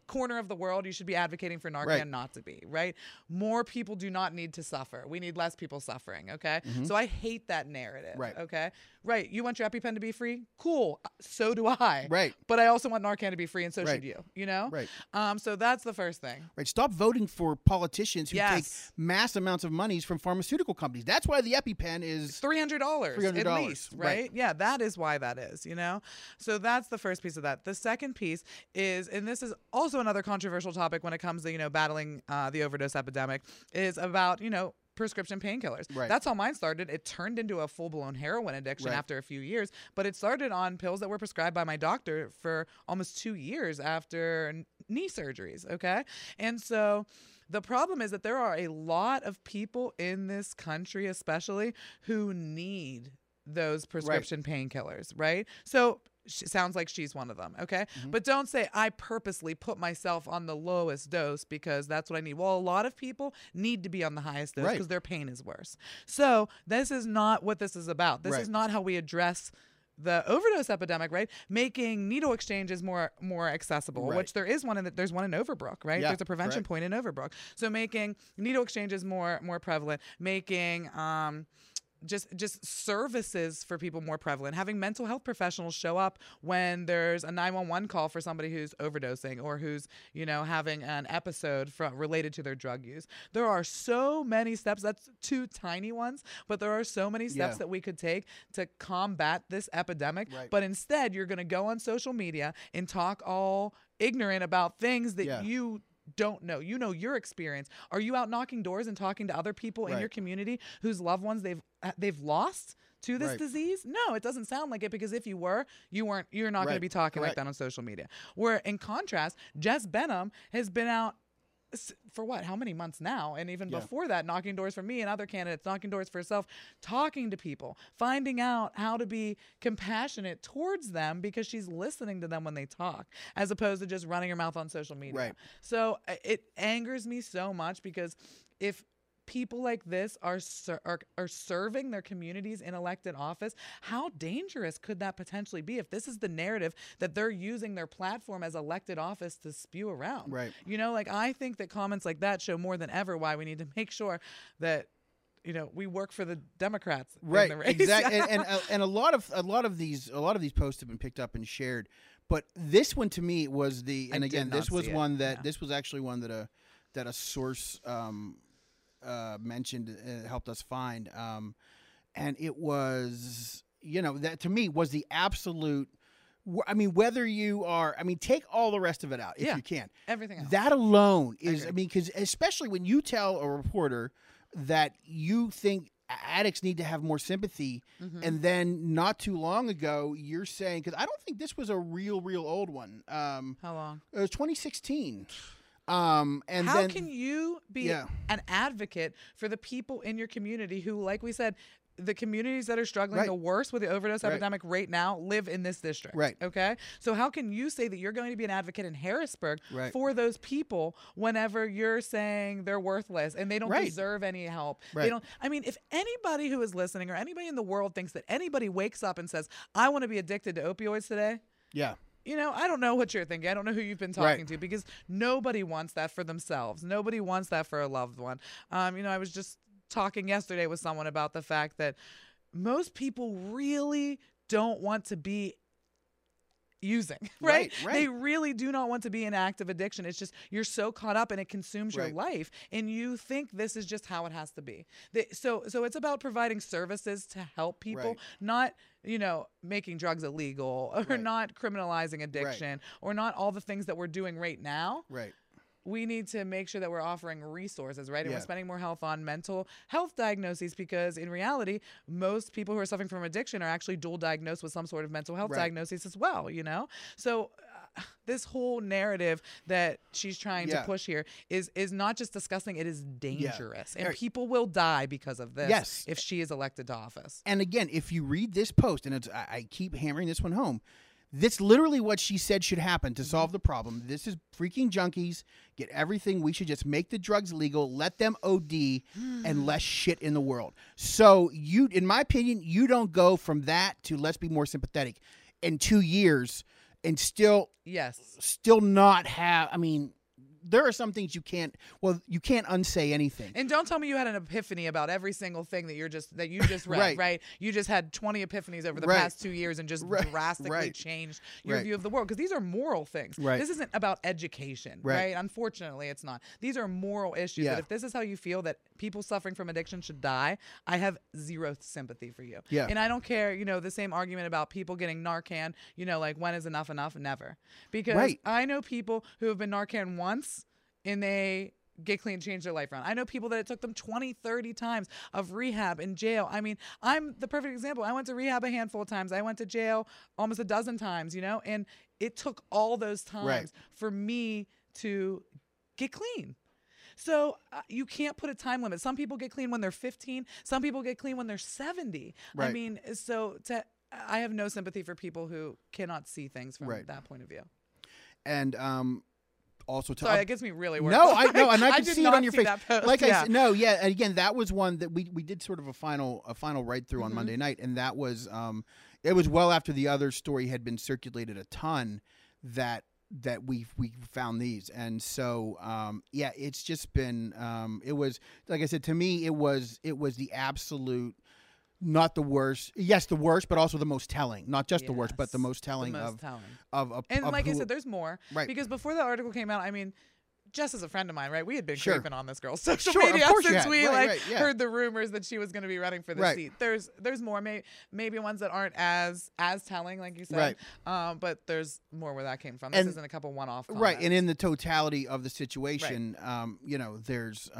corner of the world you should be advocating for Narcan not to be, right? More people do not need to suffer. We need less people suffering, okay? So I hate that narrative, okay? Right, you want your EpiPen to be free? Cool, so do I. Right. But I also want Narcan to be free, and so should you, you know? Right. So that's the first thing. Right, stop voting for politicians who take mass amounts of monies from pharmaceutical companies. That's why the EpiPen is $300 at least, right? Yeah, that is why that is, you know? So that's the first piece of that. The second piece is, and this is also another controversial topic when it comes to, you know, battling the overdose epidemic, is about, you know, prescription painkillers. Right. That's how mine started. It turned into a full-blown heroin addiction after a few years, but it started on pills that were prescribed by my doctor for almost 2 years after knee surgeries, okay? And so the problem is that there are a lot of people in this country, especially, who need those prescription painkillers, right? So sounds like she's one of them, okay? But don't say, I purposely put myself on the lowest dose because that's what I need. Well, a lot of people need to be on the highest dose because their pain is worse. So this is not what this is about. This is not how we address the overdose epidemic, right? Making needle exchanges more accessible, which there is one in there's one in Overbrook, right? Yeah, there's a prevention point in Overbrook. So making needle exchanges more prevalent, making just services for people more prevalent, having mental health professionals show up when there's a 911 call for somebody who's overdosing or who's, you know, having an episode related to their drug use. There are so many steps. That's two tiny ones, but there are so many steps that we could take to combat this epidemic. Right. But instead, you're going to go on social media and talk all ignorant about things that you don't know. You know your experience. Are you out knocking doors and talking to other people in your community whose loved ones they've lost to this disease? No, it doesn't sound like it, because if you were, you're not going to be talking like that on social media. Where in contrast, Jess Benham has been out for how many months now, and even before that, knocking doors for me and other candidates, knocking doors for herself, talking to people, finding out how to be compassionate towards them because she's listening to them when they talk, as opposed to just running her mouth on social media. Right. So it angers me so much, because if people like this are serving their communities in elected office, how dangerous could that potentially be if this is the narrative that they're using their platform as elected office to spew around? Right. You know, like, I think that comments like that show more than ever why we need to make sure that, you know, we work for the Democrats in the race. Exactly. and a lot of these posts have been picked up and shared, but this one to me was this was actually one that a source mentioned, helped us find, and it was, you know, that to me was the absolute, I mean, whether you are, I mean, take all the rest of it out if you can. Everything else. That alone is, I mean, because especially when you tell a reporter that you think addicts need to have more sympathy, and then not too long ago you're saying, because I don't think this was a real old one. How long? It was 2016. And how can you be an advocate for the people in your community who, like we said, the communities that are struggling the worst with the overdose epidemic right now live in this district. Right. Okay. So how can you say that you're going to be an advocate in Harrisburg for those people whenever you're saying they're worthless and they don't deserve any help? Right. They don't. I mean, if anybody who is listening or anybody in the world thinks that anybody wakes up and says, I want to be addicted to opioids today. Yeah. You know, I don't know what you're thinking. I don't know who you've been talking to, because nobody wants that for themselves. Nobody wants that for a loved one. You know, I was just talking yesterday with someone about the fact that most people really don't want to be using, right? They really do not want to be in active addiction. It's just you're so caught up and it consumes your life, and you think this is just how it has to be. So it's about providing services to help people, not, you know, making drugs illegal or not criminalizing addiction or not all the things that we're doing right now. Right. We need to make sure that we're offering resources, right? And we're spending more health on mental health diagnoses, because in reality, most people who are suffering from addiction are actually dual diagnosed with some sort of mental health diagnosis as well, you know? So this whole narrative that she's trying to push here is not just disgusting, it is dangerous. And people will die because of this if she is elected to office. And again, if you read this post, and it's, I keep hammering this one home, that's literally what she said should happen to solve the problem. This is freaking junkies. Get everything. We should just make the drugs legal, let them OD, and less shit in the world. So you, in my opinion, you don't go from that to let's be more sympathetic in 2 years and still, still not have, I mean, there are some things you can't, well, you can't unsay anything. And don't tell me you had an epiphany about every single thing that you're just, that you just read, right? You just had 20 epiphanies over the past 2 years and just drastically changed your view of the world. Because these are moral things. Right. This isn't about education, right? Unfortunately, it's not. These are moral issues. But if this is how you feel that people suffering from addiction should die, I have zero sympathy for you. Yeah. And I don't care, you know, the same argument about people getting Narcan, you know, like when is enough enough? Never. Because I know people who have been Narcan once, and they get clean, change their life around. I know people that it took them 20, 30 times of rehab and jail. I mean, I'm the perfect example. I went to rehab a handful of times. I went to jail almost a dozen times, you know, and it took all those times for me to get clean. So you can't put a time limit. Some people get clean when they're 15. Some people get clean when they're 70. I mean, so I have no sympathy for people who cannot see things from that point of view. And, also tell sorry, that gets me really worried. No, I know, and I can see it on your face. Like and again, that was one that we did sort of a final write through on Monday night, and that was it was well after the other story had been circulated a ton that we found these, and so it's just been it was, like I said, to me it was the absolute. Not the worst. Yes, the worst, but also the most telling. Not just the worst, but the most telling of and like I said, there's more. Right. Because before the article came out, I mean, Jess is a friend of mine, right? We had been creeping on this girl's social media since we heard the rumors that she was going to be running for the seat. There's more, maybe ones that aren't as telling, like you said. Right. But there's more where that came from. This isn't a couple one-off comments. Right, and in the totality of the situation, you know, there's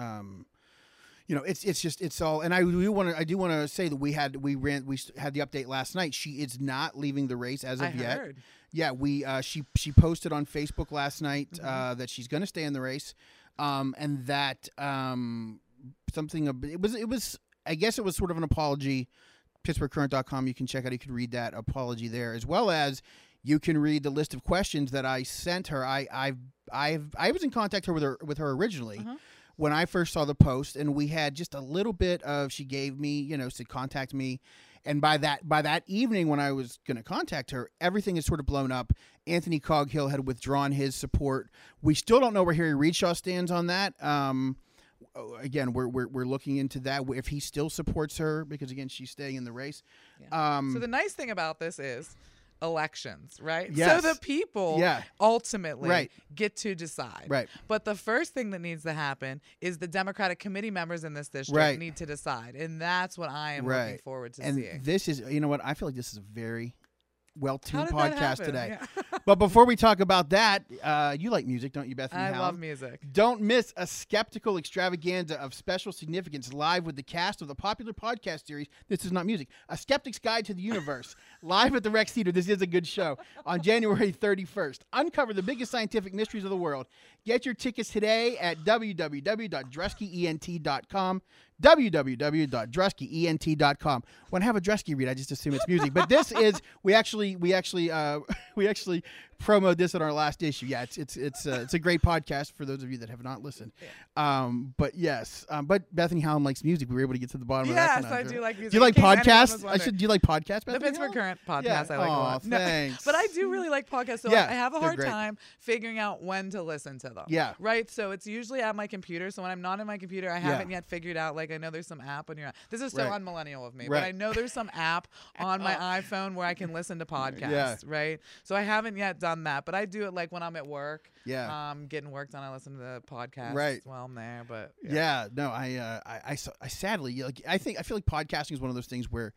you know, it's just, it's all, and I do want to say that we had the update last night. She is not leaving the race as of yet. Heard. Yeah, she posted on Facebook last night that she's going to stay in the race, and that it was I guess it was sort of an apology. PittsburghCurrent.com, you can check out. You can read that apology there, as well as you can read the list of questions that I sent her. I was in contact with her originally. Uh-huh. When I first saw the post, and we had just a little bit of, she gave me, you know, to contact me. And by that evening when I was going to contact her, everything is sort of blown up. Anthony Coghill had withdrawn his support. We still don't know where Harry Readshaw stands on that. Again, we're looking into that, if he still supports her, because again, she's staying in the race. Yeah. So the nice thing about this is elections, right? Yes. So the people ultimately get to decide. Right. But the first thing that needs to happen is the Democratic committee members in this district need to decide. And that's what I am looking forward to seeing. And this is, you know what, I feel like this is a very well-tuned podcast today. Yeah. But before we talk about that, you like music, don't you, Bethany Hallam? I love music. Don't miss a skeptical extravaganza of special significance live with the cast of the popular podcast series, This Is Not Music, A Skeptic's Guide to the Universe, live at the Rex Theater. This is a good show. On January 31st, uncover the biggest scientific mysteries of the world. Get your tickets today at www.druskyent.com. www.dreskeent.com. When I have a Dresky read, I just assume it's music. But this is we actually promoted this in our last issue. Yeah, it's a great podcast for those of you that have not listened. But yes, but Bethany Hallam likes music. We were able to get to the bottom of that. Yes, I do like music. Do you like podcasts? Do you like podcasts, Bethany? The Pittsburgh Current podcast. Yeah. I like a lot. Thanks. No, but I do really like podcasts. So yeah, I have a hard time figuring out when to listen to them. Yeah. Right. So it's usually at my computer. So when I'm not in my computer, I haven't yet figured out, like, I know there's some app on your This is still unmillennial of me, but I know there's some app on my iPhone where I can listen to podcasts, right? So I haven't yet done that, but I do it like when I'm at work. Yeah. Getting work done, I listen to the podcast while I'm there. But I sadly, like, I feel like podcasting is one of those things where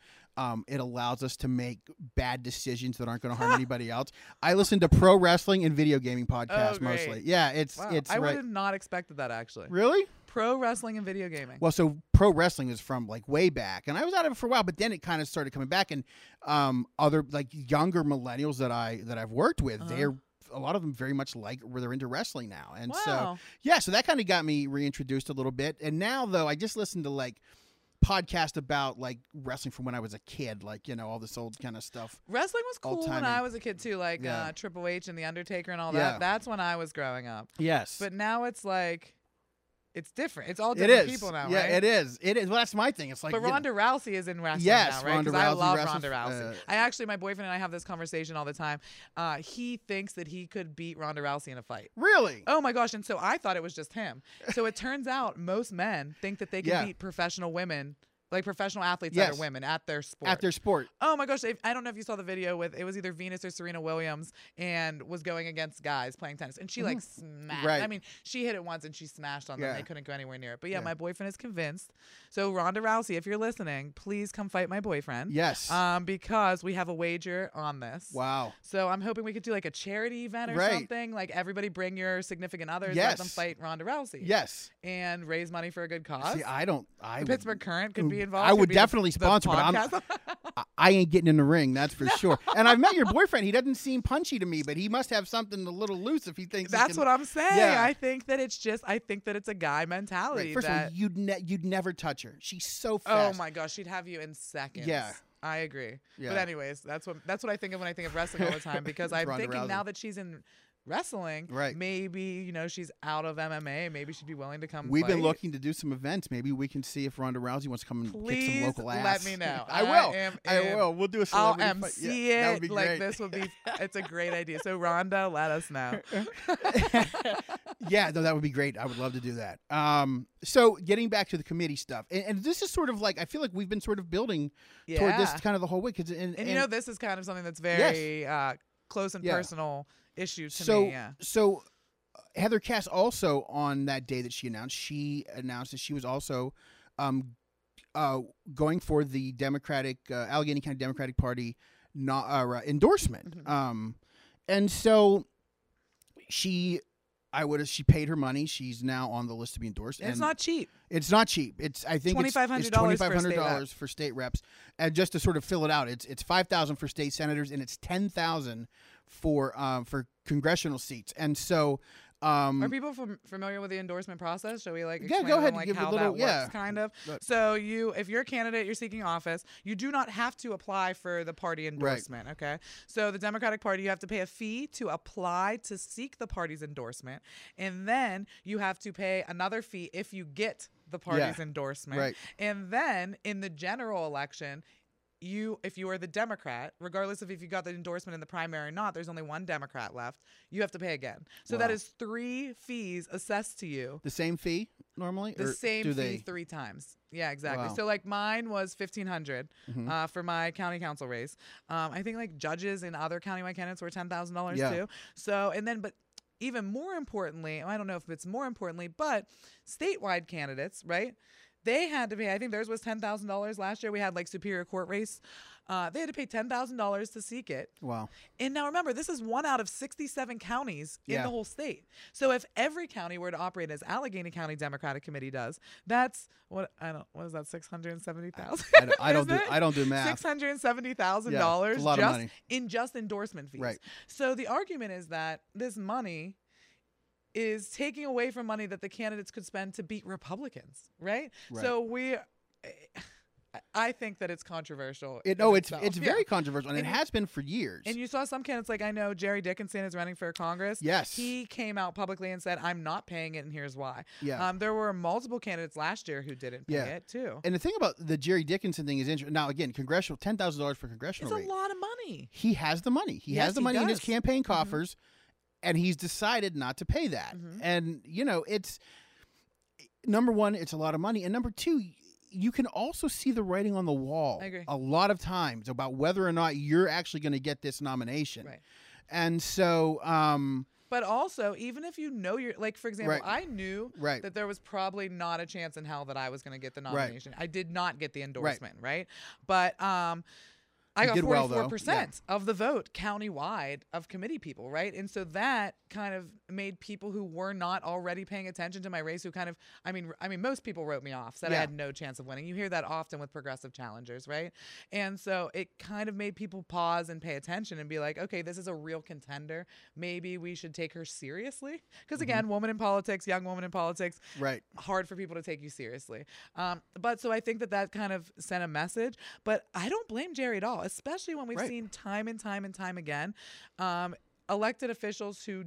it allows us to make bad decisions that aren't going to harm anybody else. I listen to pro wrestling and video gaming podcasts mostly. Yeah, it's. I would have not expected that, actually. Really? Pro wrestling and video gaming. Well, so pro wrestling is from, like, way back, and I was out of it for a while, but then it kind of started coming back. And other, like, younger millennials that I've worked with, they're a lot of them very much like where they're into wrestling now. And so that kind of got me reintroduced a little bit. And now, though, I just listen to, like, podcast about, like, wrestling from when I was a kid, like, you know, all this old kind of stuff. Wrestling was cool when I was a kid too, like Triple H and The Undertaker and all that. That's when I was growing up. Yes. But now it's like, it's different. It's all different people now, right? Yeah, it is. It is. Well, that's my thing. It's like, but Ronda Rousey is in wrestling now, right? Because I love Ronda Rousey. I actually, my boyfriend and I have this conversation all the time. He thinks that he could beat Ronda Rousey in a fight. Really? Oh my gosh! And so I thought it was just him. So it turns out most men think that they can beat professional women. Like professional athletes that are women at their sport. At their sport. Oh my gosh. I don't know if you saw the video with, it was either Venus or Serena Williams, and was going against guys playing tennis. And she like smashed. Right. I mean, she hit it once and she smashed on them. They couldn't go anywhere near it. But my boyfriend is convinced. So Ronda Rousey, if you're listening, please come fight my boyfriend. Yes. Because we have a wager on this. Wow. So I'm hoping we could do like a charity event or something. Like everybody bring your significant others. Yes. Let them fight Ronda Rousey. Yes. And raise money for a good cause. See, I Pittsburgh Current could be involved. I would definitely sponsor, but I ain't getting in the ring, that's for sure. And I've met your boyfriend. He doesn't seem punchy to me, but he must have something a little loose if he thinks that's what I'm saying. Yeah. I think that it's a guy mentality. First of all, you'd never touch her. She's so fast. Oh my gosh, she'd have you in seconds. Yeah. I agree. Yeah. But anyways, that's what I think of when I think of wrestling all the time, because I'm thinking now that she's in wrestling, maybe, you know, she's out of MMA, maybe she'd be willing to come we've fight. Been looking to do some events. Maybe we can see if Ronda Rousey wants to come and kick some local ass. Let me know. I will. We'll do a celebrity I'll MC fight. Yeah, that would be great. This would be it's a great idea. So Ronda, let us know. Yeah, no, that would be great. I would love to do that. So getting back to the committee stuff, and this is sort of like, I feel like we've been sort of building toward this kind of the whole week. And you know, this is kind of something that's very close and personal issue to me. So Heather Kass also, on that day that she announced that she was also going for the Democratic Allegheny County Democratic Party endorsement. Mm-hmm. And so she paid her money. She's now on the list to be endorsed. And it's not cheap. It's I think $2,500 for state reps. And just to sort of fill it out, it's $5,000 for state senators, and it's $10,000 for congressional seats. And so are people familiar with the endorsement process? Shall we explain go ahead, give how a little, that works kind of? So if you're a candidate, you're seeking office, you do not have to apply for the party endorsement, okay? So the Democratic Party, you have to pay a fee to apply to seek the party's endorsement, and then you have to pay another fee if you get the party's endorsement. Right. And then in the general election, if you are the Democrat, regardless of if you got the endorsement in the primary or not, there's only one Democrat left, you have to pay again. So that is three fees assessed to you. The same fee normally? The same fee three times. Yeah, exactly. Wow. So mine was $1,500 for my county council race. I think judges in other countywide candidates were $10,000 too. So, and then, but even more importantly, I don't know if it's more importantly, but statewide candidates, right? They had to pay, I think theirs was $10,000 last year. We had Superior Court race. They had to pay $10,000 to seek it. Wow. And now remember, this is one out of 67 counties in the whole state. So if every county were to operate as Allegheny County Democratic Committee does, that's what is that, $670,000? I don't do math. $670,000 in just endorsement fees. Right. So the argument is that this money is taking away from money that the candidates could spend to beat Republicans, right? So I think that it's controversial. It's very controversial, and it has been for years. And you saw some candidates, like I know Jerry Dickinson is running for Congress. Yes. He came out publicly and said, I'm not paying it, and here's why. Yeah. There were multiple candidates last year who didn't pay it, too. And the thing about the Jerry Dickinson thing is interesting. Now, again, congressional, $10,000 for congressional rate. It's a lot of money. He has the money. He has the money in his campaign coffers, and he's decided not to pay that. And, you know, it's, number one, it's a lot of money. And number two, you can also see the writing on the wall a lot of times about whether or not you're actually going to get this nomination. Right. And so, but also, even if you know you're, like, for example, I knew that there was probably not a chance in hell that I was going to get the nomination. I did not get the endorsement. But, I got 44% of the vote countywide of committee people, right? And so that kind of made people who were not already paying attention to my race, who kind of, I mean, most people wrote me off, said I had no chance of winning. You hear that often with progressive challengers, right? And so it kind of made people pause and pay attention and be like, okay, this is a real contender. Maybe we should take her seriously. Because again, woman in politics, young woman in politics, hard for people to take you seriously. But so I think that that kind of sent a message, but I don't blame Jerry at all. Especially when we've seen time and time and time again elected officials who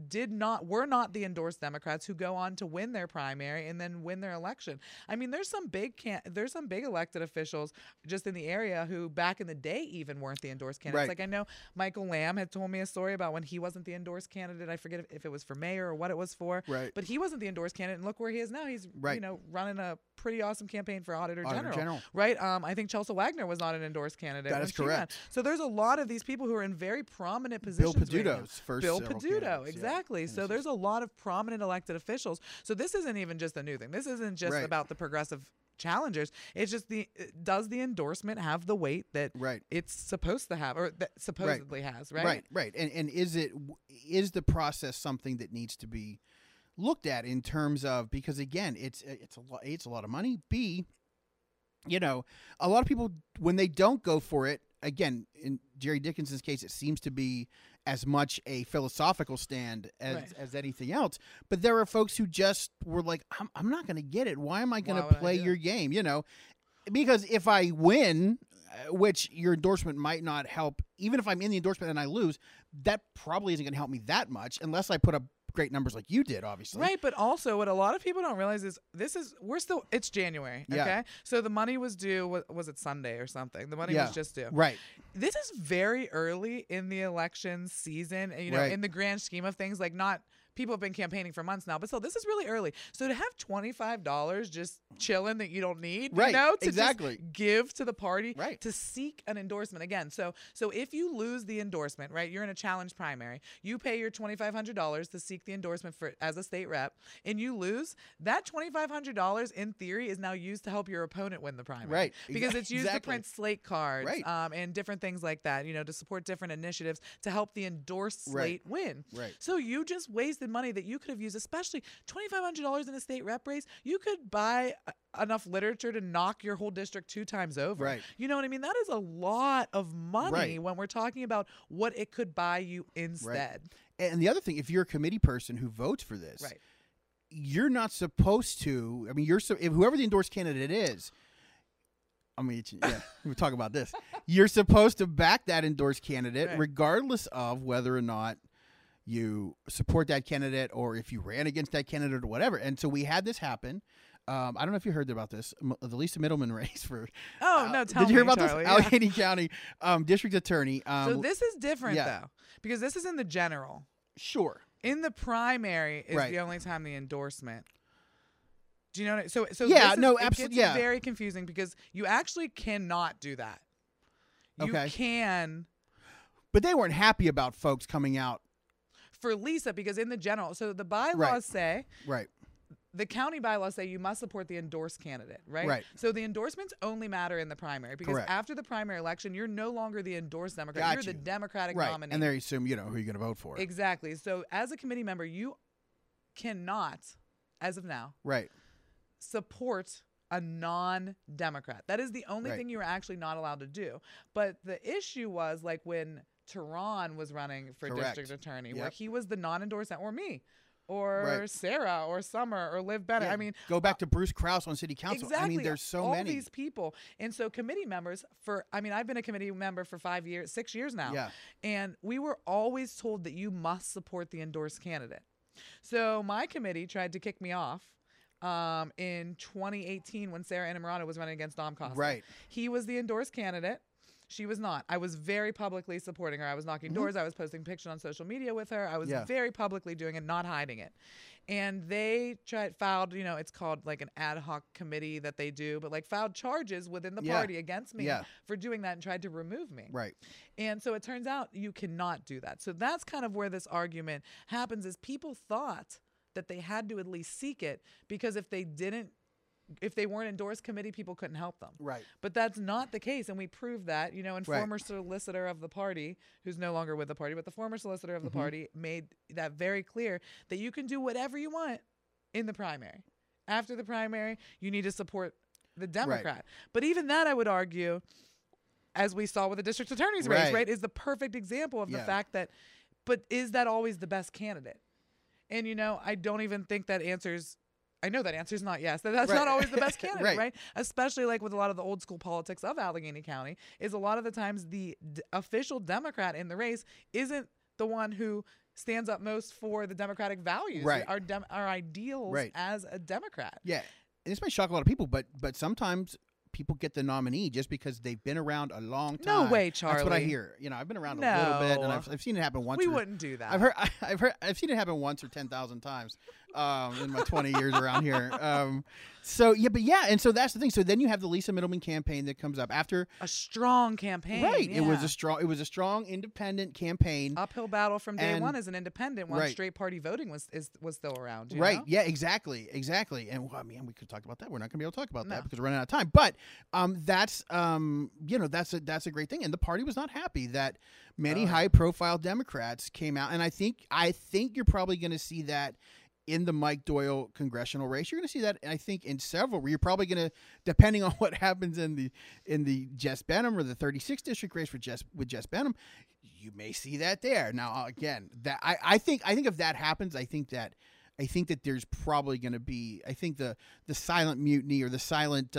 were not the endorsed Democrats who go on to win their primary and then win their election. I mean, there's some big elected officials just in the area who back in the day even weren't the endorsed candidates. Like I know Michael Lamb had told me a story about when he wasn't the endorsed candidate. I forget if it was for mayor or what it was for, but he wasn't the endorsed candidate. And look where he is now. He's you know, running a pretty awesome campaign for Auditor General. I think Chelsea Wagner was not an endorsed candidate. That is correct. So there's a lot of these people who are in very prominent positions. Bill Peduto, exactly. So there's a lot of prominent elected officials. So this isn't even just a new thing. This isn't just about the progressive challengers. It's just does the endorsement have the weight that it's supposed to have, or that supposedly has, right? And is the process something that needs to be looked at in terms of, because again, it's a lot of money. B, you know, a lot of people when they don't go for it. Again, in Jerry Dickinson's case, it seems to be as much a philosophical stand as anything else. But there are folks who just were like, I'm not going to get it. Why am I going to play your game? You know, because if I win, which your endorsement might not help, even if I'm in the endorsement and I lose, that probably isn't going to help me that much unless I put up great numbers like you did, obviously. Right, but also what a lot of people don't realize is it's January, okay? So the money was due, was it Sunday or something? The money was just due. Right. This is very early in the election season, you know, in the grand scheme of things, like not people have been campaigning for months now, but still, this is really early. So to have $25 just chilling that you don't need, you know, to just give to the party, to seek an endorsement. Again, so if you lose the endorsement, you're in a challenge primary, you pay your $2,500 to seek the endorsement for as a state rep, and you lose, that $2,500 in theory is now used to help your opponent win the primary. Right. Because it's used to print slate cards and different things like that, you know, to support different initiatives to help the endorsed slate win. Right. So you just wasted money that you could have used, especially $2,500 in a state rep race. You could buy enough literature to knock your whole district 2 times over. Right. You know what I mean? That is a lot of money when we're talking about what it could buy you instead. Right. And the other thing, if you're a committee person who votes for this, you're not supposed to. I mean, if whoever the endorsed candidate is, I mean, we'll talk about this. You're supposed to back that endorsed candidate regardless of whether or not you support that candidate or if you ran against that candidate or whatever. And so we had this happen. I don't know if you heard about this, the Lisa Middleman race for. Oh, no, tell me. Did you hear about this? Allegheny County District Attorney. So this is different, though, because this is in the general. Sure. In the primary is the only time the endorsement. Do you know what I mean? So yeah, this is, no, absolutely. It gets very confusing because you actually cannot do that. You can. But they weren't happy about folks coming out for Lisa, because in the general, so the bylaws say, the county bylaws say you must support the endorsed candidate, right? So the endorsements only matter in the primary, because after the primary election, you're no longer the endorsed Democrat. You're the Democratic nominee. And they assume you know who you're going to vote for. Exactly. So as a committee member, you cannot, as of now, support a non-Democrat. That is the only thing you are actually not allowed to do. But the issue was, like, when Tehran was running for district attorney, where he was the non-endorsed, or me, or Sara or Summer or Liv Bennett. Yeah. I mean, go back to Bruce Krause on city council. Exactly. I mean, there's so many. All these people. And so committee members for, I mean, I've been a committee member for 6 years now. Yeah. And we were always told that you must support the endorsed candidate. So my committee tried to kick me off in 2018 when Sara Innamorato was running against Dom Costa. Right. He was the endorsed candidate. She was not. I was very publicly supporting her. I was knocking doors. I was posting pictures on social media with her. I was very publicly doing it, not hiding it. And they filed, you know, it's called like an ad hoc committee that they do, but like filed charges within the party against me for doing that and tried to remove me. Right. And so it turns out you cannot do that. So that's kind of where this argument happens, is people thought that they had to at least seek it, because if they didn't, if they weren't endorsed committee, people couldn't help them. Right. But that's not the case. And we proved that, you know, and former solicitor of the party, who's no longer with the party, but the former solicitor of the party made that very clear, that you can do whatever you want in the primary. After the primary, you need to support the Democrat. Right. But even that, I would argue, as we saw with the district attorney's race, right, is the perfect example of the fact that, but is that always the best candidate? And, you know, I don't even think that answers... I know that answer's not yes. That's not always the best candidate, right? Especially like with a lot of the old school politics of Allegheny County, is a lot of the times the official Democrat in the race isn't the one who stands up most for the Democratic values, our ideals as a Democrat. Yeah, and this may shock a lot of people, but sometimes people get the nominee just because they've been around a long time. No way, Charlie. That's what I hear. You know, I've been around a little bit, and I've seen it happen once. We wouldn't do that. I've seen it happen once or 10,000 times in my 20 years around here. And so that's the thing. So then you have the Lisa Middleman campaign that comes up after a strong campaign. Right. Yeah. It was a strong independent campaign. Uphill battle from day one as an independent while straight party voting was still around. You know? Yeah. Exactly. And well, I mean, we could talk about that. We're not going to be able to talk about that because we're running out of time. But that's a great thing. And the party was not happy that many high profile Democrats came out. And I think you're probably going to see that in the Mike Doyle congressional race. You're going to see that, I think, in several. You're probably going to, depending on what happens in the Jess Benham or the 36th district race with Jess Benham, you may see that there. Now, again, that I think if that happens, I think that there's probably going to be, the silent mutiny or the silent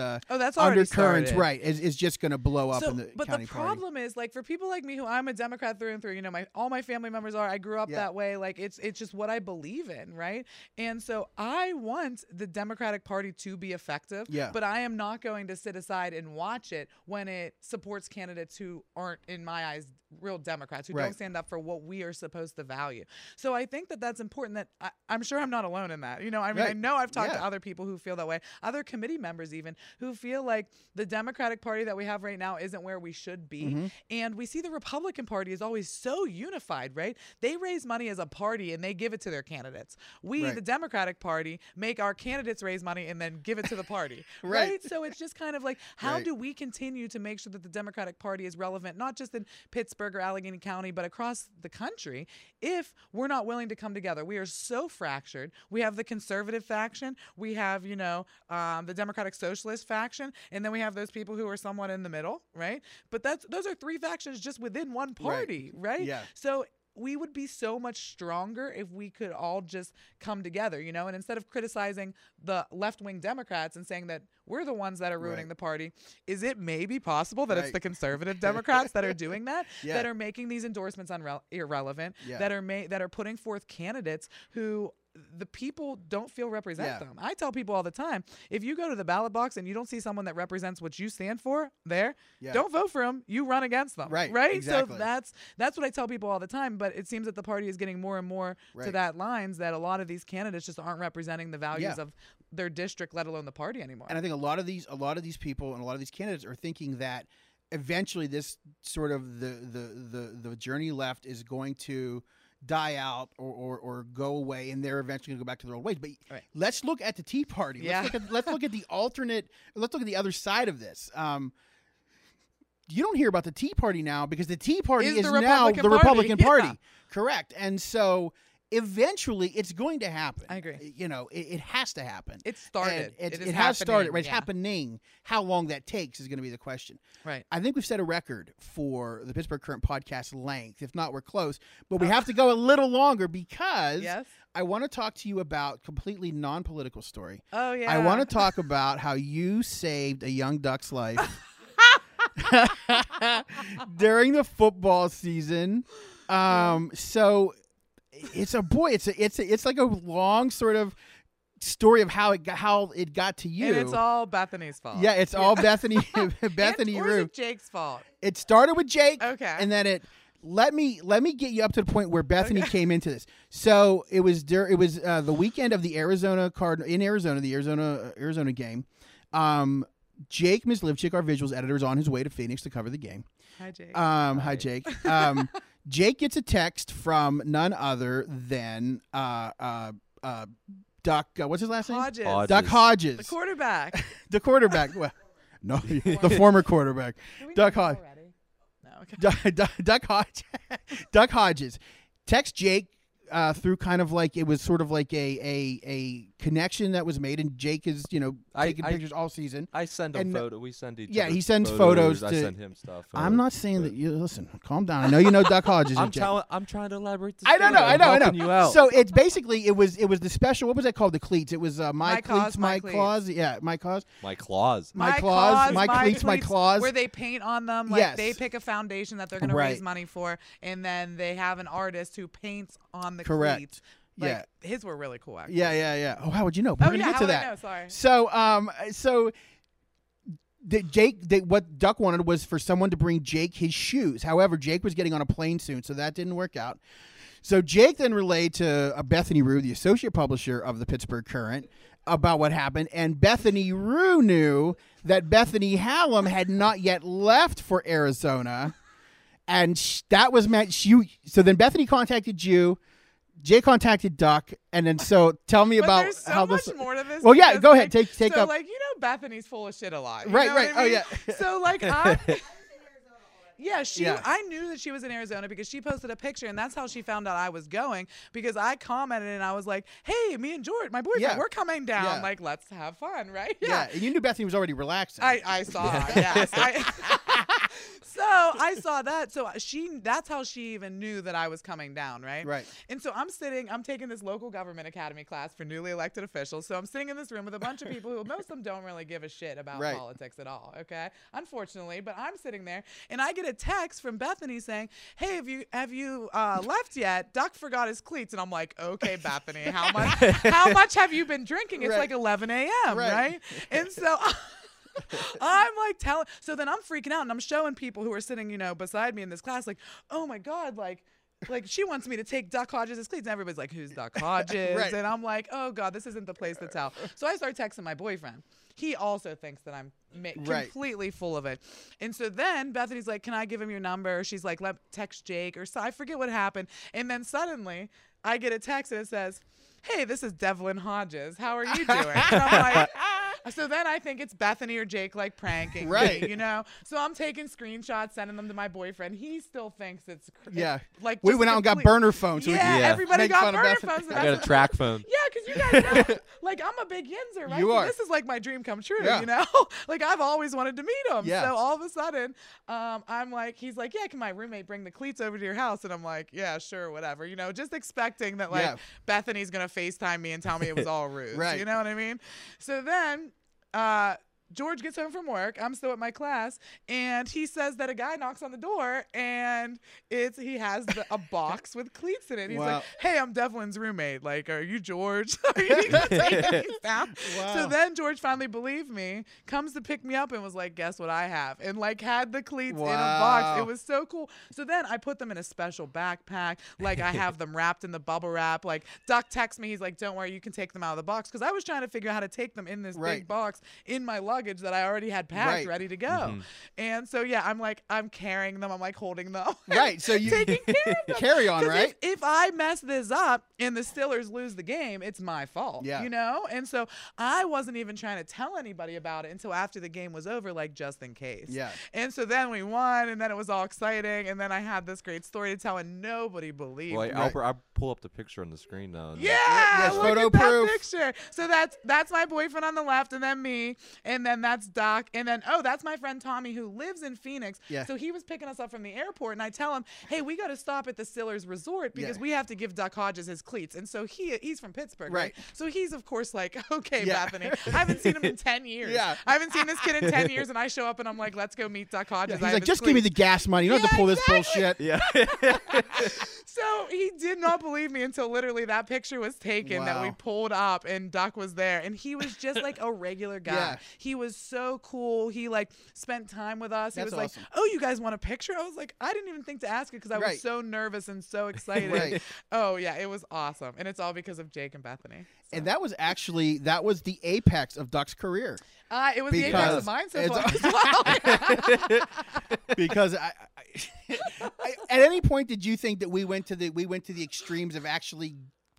undercurrents, is just going to blow up in the county party. But the problem is, like, for people like me, who I'm a Democrat through and through, you know, all my family members are, I grew up that way, like, it's just what I believe in, right? And so I want the Democratic Party to be effective, but I am not going to sit aside and watch it when it supports candidates who aren't, in my eyes, real Democrats, who don't stand up for what we are supposed to value. So I think that that's important, that I'm sure I'm not alone in that. You know, I mean, I know I've talked to other people who feel that way, other committee members even, who feel like the Democratic Party that we have right now isn't where we should be. And we see the Republican Party is always so unified, right? They raise money as a party and they give it to their candidates. We, the Democratic Party, make our candidates raise money and then give it to the party. Right? So it's just kind of like, how do we continue to make sure that the Democratic Party is relevant, not just in Pittsburgh or Allegheny County, but across the country, if we're not willing to come together? We are so fractured. We have the conservative faction, we have, you know, the Democratic Socialist faction, and then we have those people who are somewhat in the middle, right? But those are three factions just within one party, right? Yeah. So we would be so much stronger if we could all just come together, you know, and instead of criticizing the left-wing Democrats and saying that we're the ones that are ruining the party, is it maybe possible that it's the conservative Democrats that are doing that, that are making these endorsements irrelevant, that are putting forth candidates who the people don't feel represent them. I tell people all the time, if you go to the ballot box and you don't see someone that represents what you stand for there, don't vote for them. You run against them. Right? Exactly. So that's what I tell people all the time. But it seems that the party is getting more and more to that lines that a lot of these candidates just aren't representing the values of their district, let alone the party anymore. And I think a lot of these people and a lot of these candidates are thinking that eventually this sort of the journey left is going to die out or go away, and they're eventually going to go back to their old ways. But let's look at the Tea Party. Let's look at the other side of this. You don't hear about the Tea Party now because the Tea Party is now the Republican Party. Yeah. Correct. And so eventually it's going to happen. I agree. You know, it has to happen. It started. It has started. Right? Yeah. It's happening. How long that takes is going to be the question. Right. I think we've set a record for the Pittsburgh Current podcast length. If not, we're close. But we have to go a little longer because I want to talk to you about a completely non-political story. Oh, yeah. I want to talk about how you saved a young duck's life during the football season. So it's a boy. It's like a long sort of story of how it got to you. And it's all Bethany's fault. Yeah, it's all Bethany. Or is it Jake's fault? It started with Jake. Okay, and then it. Let me get you up to the point where Bethany came into this. So it was the weekend of the Arizona game. Jake Mislivchik, our visuals editor, is on his way to Phoenix to cover the game. Hi, Jake. Hi, Jake. Jake gets a text from none other than Duck. What's his last name? Hodges. Duck Hodges, the quarterback. The quarterback. Well, no, the former quarterback. Duck Hodges. Okay. Duck Hodges text Jake through kind of like it was sort of like a connection that was made, and Jake is taking pictures all season. I send him photos. We send each other. Yeah, he sends photos. I send him stuff. I'm not saying that you listen. Calm down. I know you know Duck Hodges. I'm trying to elaborate. This I know. You out. So it's basically it was the special. What was that called? The cleats. It was my cleats, my claws. Yeah, my claws. My cleats. Where they paint on them. Like yes. They pick a foundation that they're going to raise money for, and then they have an artist who paints on the cleats. Like, yeah, his were really cool. Actually. Yeah. Oh, how would you know? We're gonna get to that. I know? Sorry. So, what Duck wanted was for someone to bring Jake his shoes. However, Jake was getting on a plane soon, so that didn't work out. So Jake then relayed to Bethany Rue, the associate publisher of the Pittsburgh Current, about what happened, and Bethany Rue knew that Bethany Hallam had not yet left for Arizona, and that was meant you. So then Bethany contacted you. Jay contacted Duck, and then so tell me about there's so how much this. More to this. Well, yeah, go ahead, take so up. Like Bethany's full of shit a lot. Right. I mean? Oh yeah. So I knew that she was in Arizona because she posted a picture, and that's how she found out I was going because I commented and I was like, "Hey, me and George, my boyfriend, we're coming down. Yeah. Like, let's have fun, right?" Yeah. And you knew Bethany was already relaxing. I saw. Yes. So I saw that. So that's how she even knew that I was coming down, right? Right. And so I'm taking this local government academy class for newly elected officials. So I'm sitting in this room with a bunch of people who most of them don't really give a shit about politics at all, okay? Unfortunately, but I'm sitting there and I get a text from Bethany saying, "Hey, have you left yet? Duck forgot his cleats." And I'm like, "Okay, Bethany, how much have you been drinking? It's like 11 a.m., right? And so I'm like telling, so then I'm freaking out and I'm showing people who are sitting, beside me in this class, like, "Oh my God, like she wants me to take Duck Hodges' cleats." And everybody's like, "Who's Duck Hodges?" And I'm like, "Oh God, this isn't the place to tell." So I start texting my boyfriend. He also thinks that I'm completely full of it. And so then Bethany's like, "Can I give him your number?" She's like, "Let text Jake," or so I forget what happened. And then suddenly I get a text and it says, "Hey, this is Devlin Hodges. How are you doing?" And I'm like, so then I think it's Bethany or Jake like pranking, me, So I'm taking screenshots, sending them to my boyfriend. He still thinks it's like we went out and got burner phones. Everybody got burner phones. I got a track phone. Yeah, because you guys know, like I'm a big yinzer, right? You are. This is like my dream come true, Like I've always wanted to meet him. Yeah. So all of a sudden, I'm like, he's like, "Yeah, can my roommate bring the cleats over to your house?" And I'm like, "Yeah, sure, whatever," just expecting that Bethany's gonna FaceTime me and tell me it was all rude. You know what I mean? So then. George gets home from work. I'm still at my class, and he says that a guy knocks on the door, and he has a box with cleats in it. He's like, "Hey, I'm Devlin's roommate. Like, are you George? Are you gonna take these down?" So then George finally believed me, comes to pick me up, and was like, "Guess what I have?" And like had the cleats in a box. It was so cool. So then I put them in a special backpack. Like I have them wrapped in the bubble wrap. Like Duck texts me. He's like, "Don't worry, you can take them out of the box." Because I was trying to figure out how to take them in this big box in my luggage that I already had packed ready to go. And so I'm like, I'm carrying them, I'm like holding them. So you taking care of them. Carry on, right? If I mess this up and the Steelers lose the game, it's my fault. And so I wasn't even trying to tell anybody about it until after the game was over, like just in case. And so then we won, and then it was all exciting, and then I had this great story to tell, and nobody believed. I'll pull up the picture on the screen now. Look at that picture. So that's my boyfriend on the left, and then me, and and then that's Doc, and then, oh, that's my friend Tommy who lives in Phoenix. Yeah. So he was picking us up from the airport, and I tell him, hey, we got to stop at the Sillars Resort because we have to give Duck Hodges his cleats. And so he's from Pittsburgh, right? So he's, of course, like, okay, Bethany, I haven't seen him in 10 years. Yeah. I haven't seen this kid in 10 years, and I show up, and I'm like, let's go meet Duck Hodges. Yeah, he's like, just give me the gas money. You don't have to pull this bullshit. Yeah. So he did not believe me until literally that picture was taken that we pulled up, and Duck was there, and he was just like a regular guy. Yeah. He was so cool. He like spent time with us. He was awesome. Like, oh, you guys want a picture? I was like, I didn't even think to ask it because I was so nervous and so excited. Oh yeah, it was awesome. And it's all because of Jake and Bethany. So. And that was actually, that was the apex of Duck's career. It was the apex of mine so far as well. Because at any point did you think that we went to the extremes of actually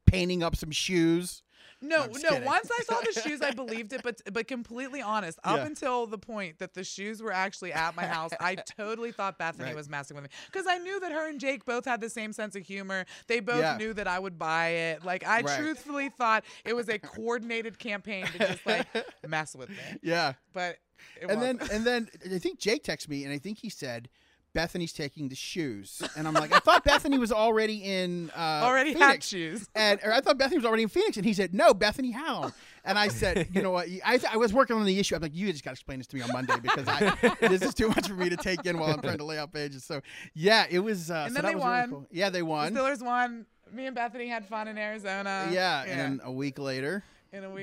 painting up some shoes? No. Once I saw the shoes, I believed it. But completely honest, up until the point that the shoes were actually at my house, I totally thought Bethany was messing with me because I knew that her and Jake both had the same sense of humor. They both knew that I would buy it. Like I truthfully thought it was a coordinated campaign to just like mess with me. Yeah. But it wasn't. Then I think Jake texted me, and I think he said, Bethany's taking the shoes, and I'm like, I thought Bethany was already in Phoenix. Had shoes, or I thought Bethany was already in Phoenix, and he said, no, Bethany Hallam, and I said, you know what? I was working on the issue. I'm like, you just got to explain this to me on Monday because this is too much for me to take in while I'm trying to lay out pages. So yeah, it was. And then so they won. Really cool. Yeah, they won. The Steelers won. Me and Bethany had fun in Arizona. Yeah, and then a week later,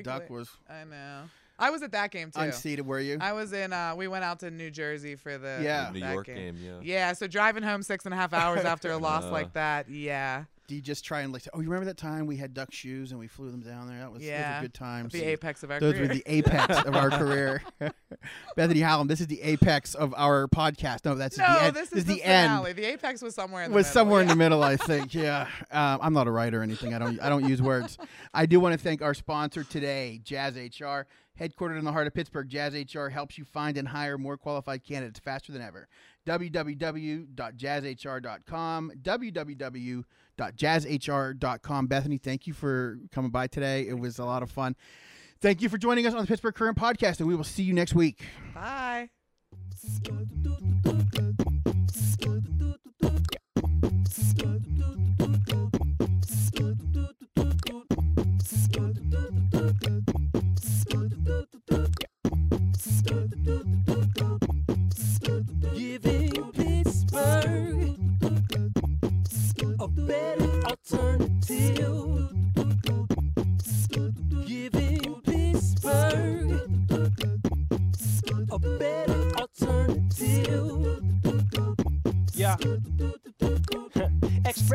Duck was. I know. I was at that game, too. Unseated, were you? I was in we went out to New Jersey for the New York game. Yeah, so driving home 6.5 hours after a loss like that, Do you just try and like, you remember that time we had Duck shoes and we flew them down there? That was those were good times. The apex of our career. Those were the apex of our career. Bethany Hallam, this is the apex of our podcast. No, that's the end. This is the finale. End. The apex was somewhere in the middle. Was somewhere in the middle, I think. Yeah. I'm not a writer or anything. I don't use words. I do want to thank our sponsor today, Jazz HR. Headquartered in the heart of Pittsburgh, Jazz HR helps you find and hire more qualified candidates faster than ever. www.jazzhr.com, www.jazzhr.com. Bethany, thank you for coming by today. It was a lot of fun. Thank you for joining us on the Pittsburgh Current Podcast, and we will see you next week. Bye. Giving Pittsburgh a better alternative. Giving Pittsburgh a better alternative. Yeah.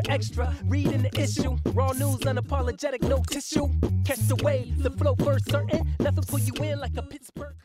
Extra, reading the issue. Raw news, unapologetic, no tissue. Catch the wave, the flow first certain. Nothing pull you in like a Pittsburgh.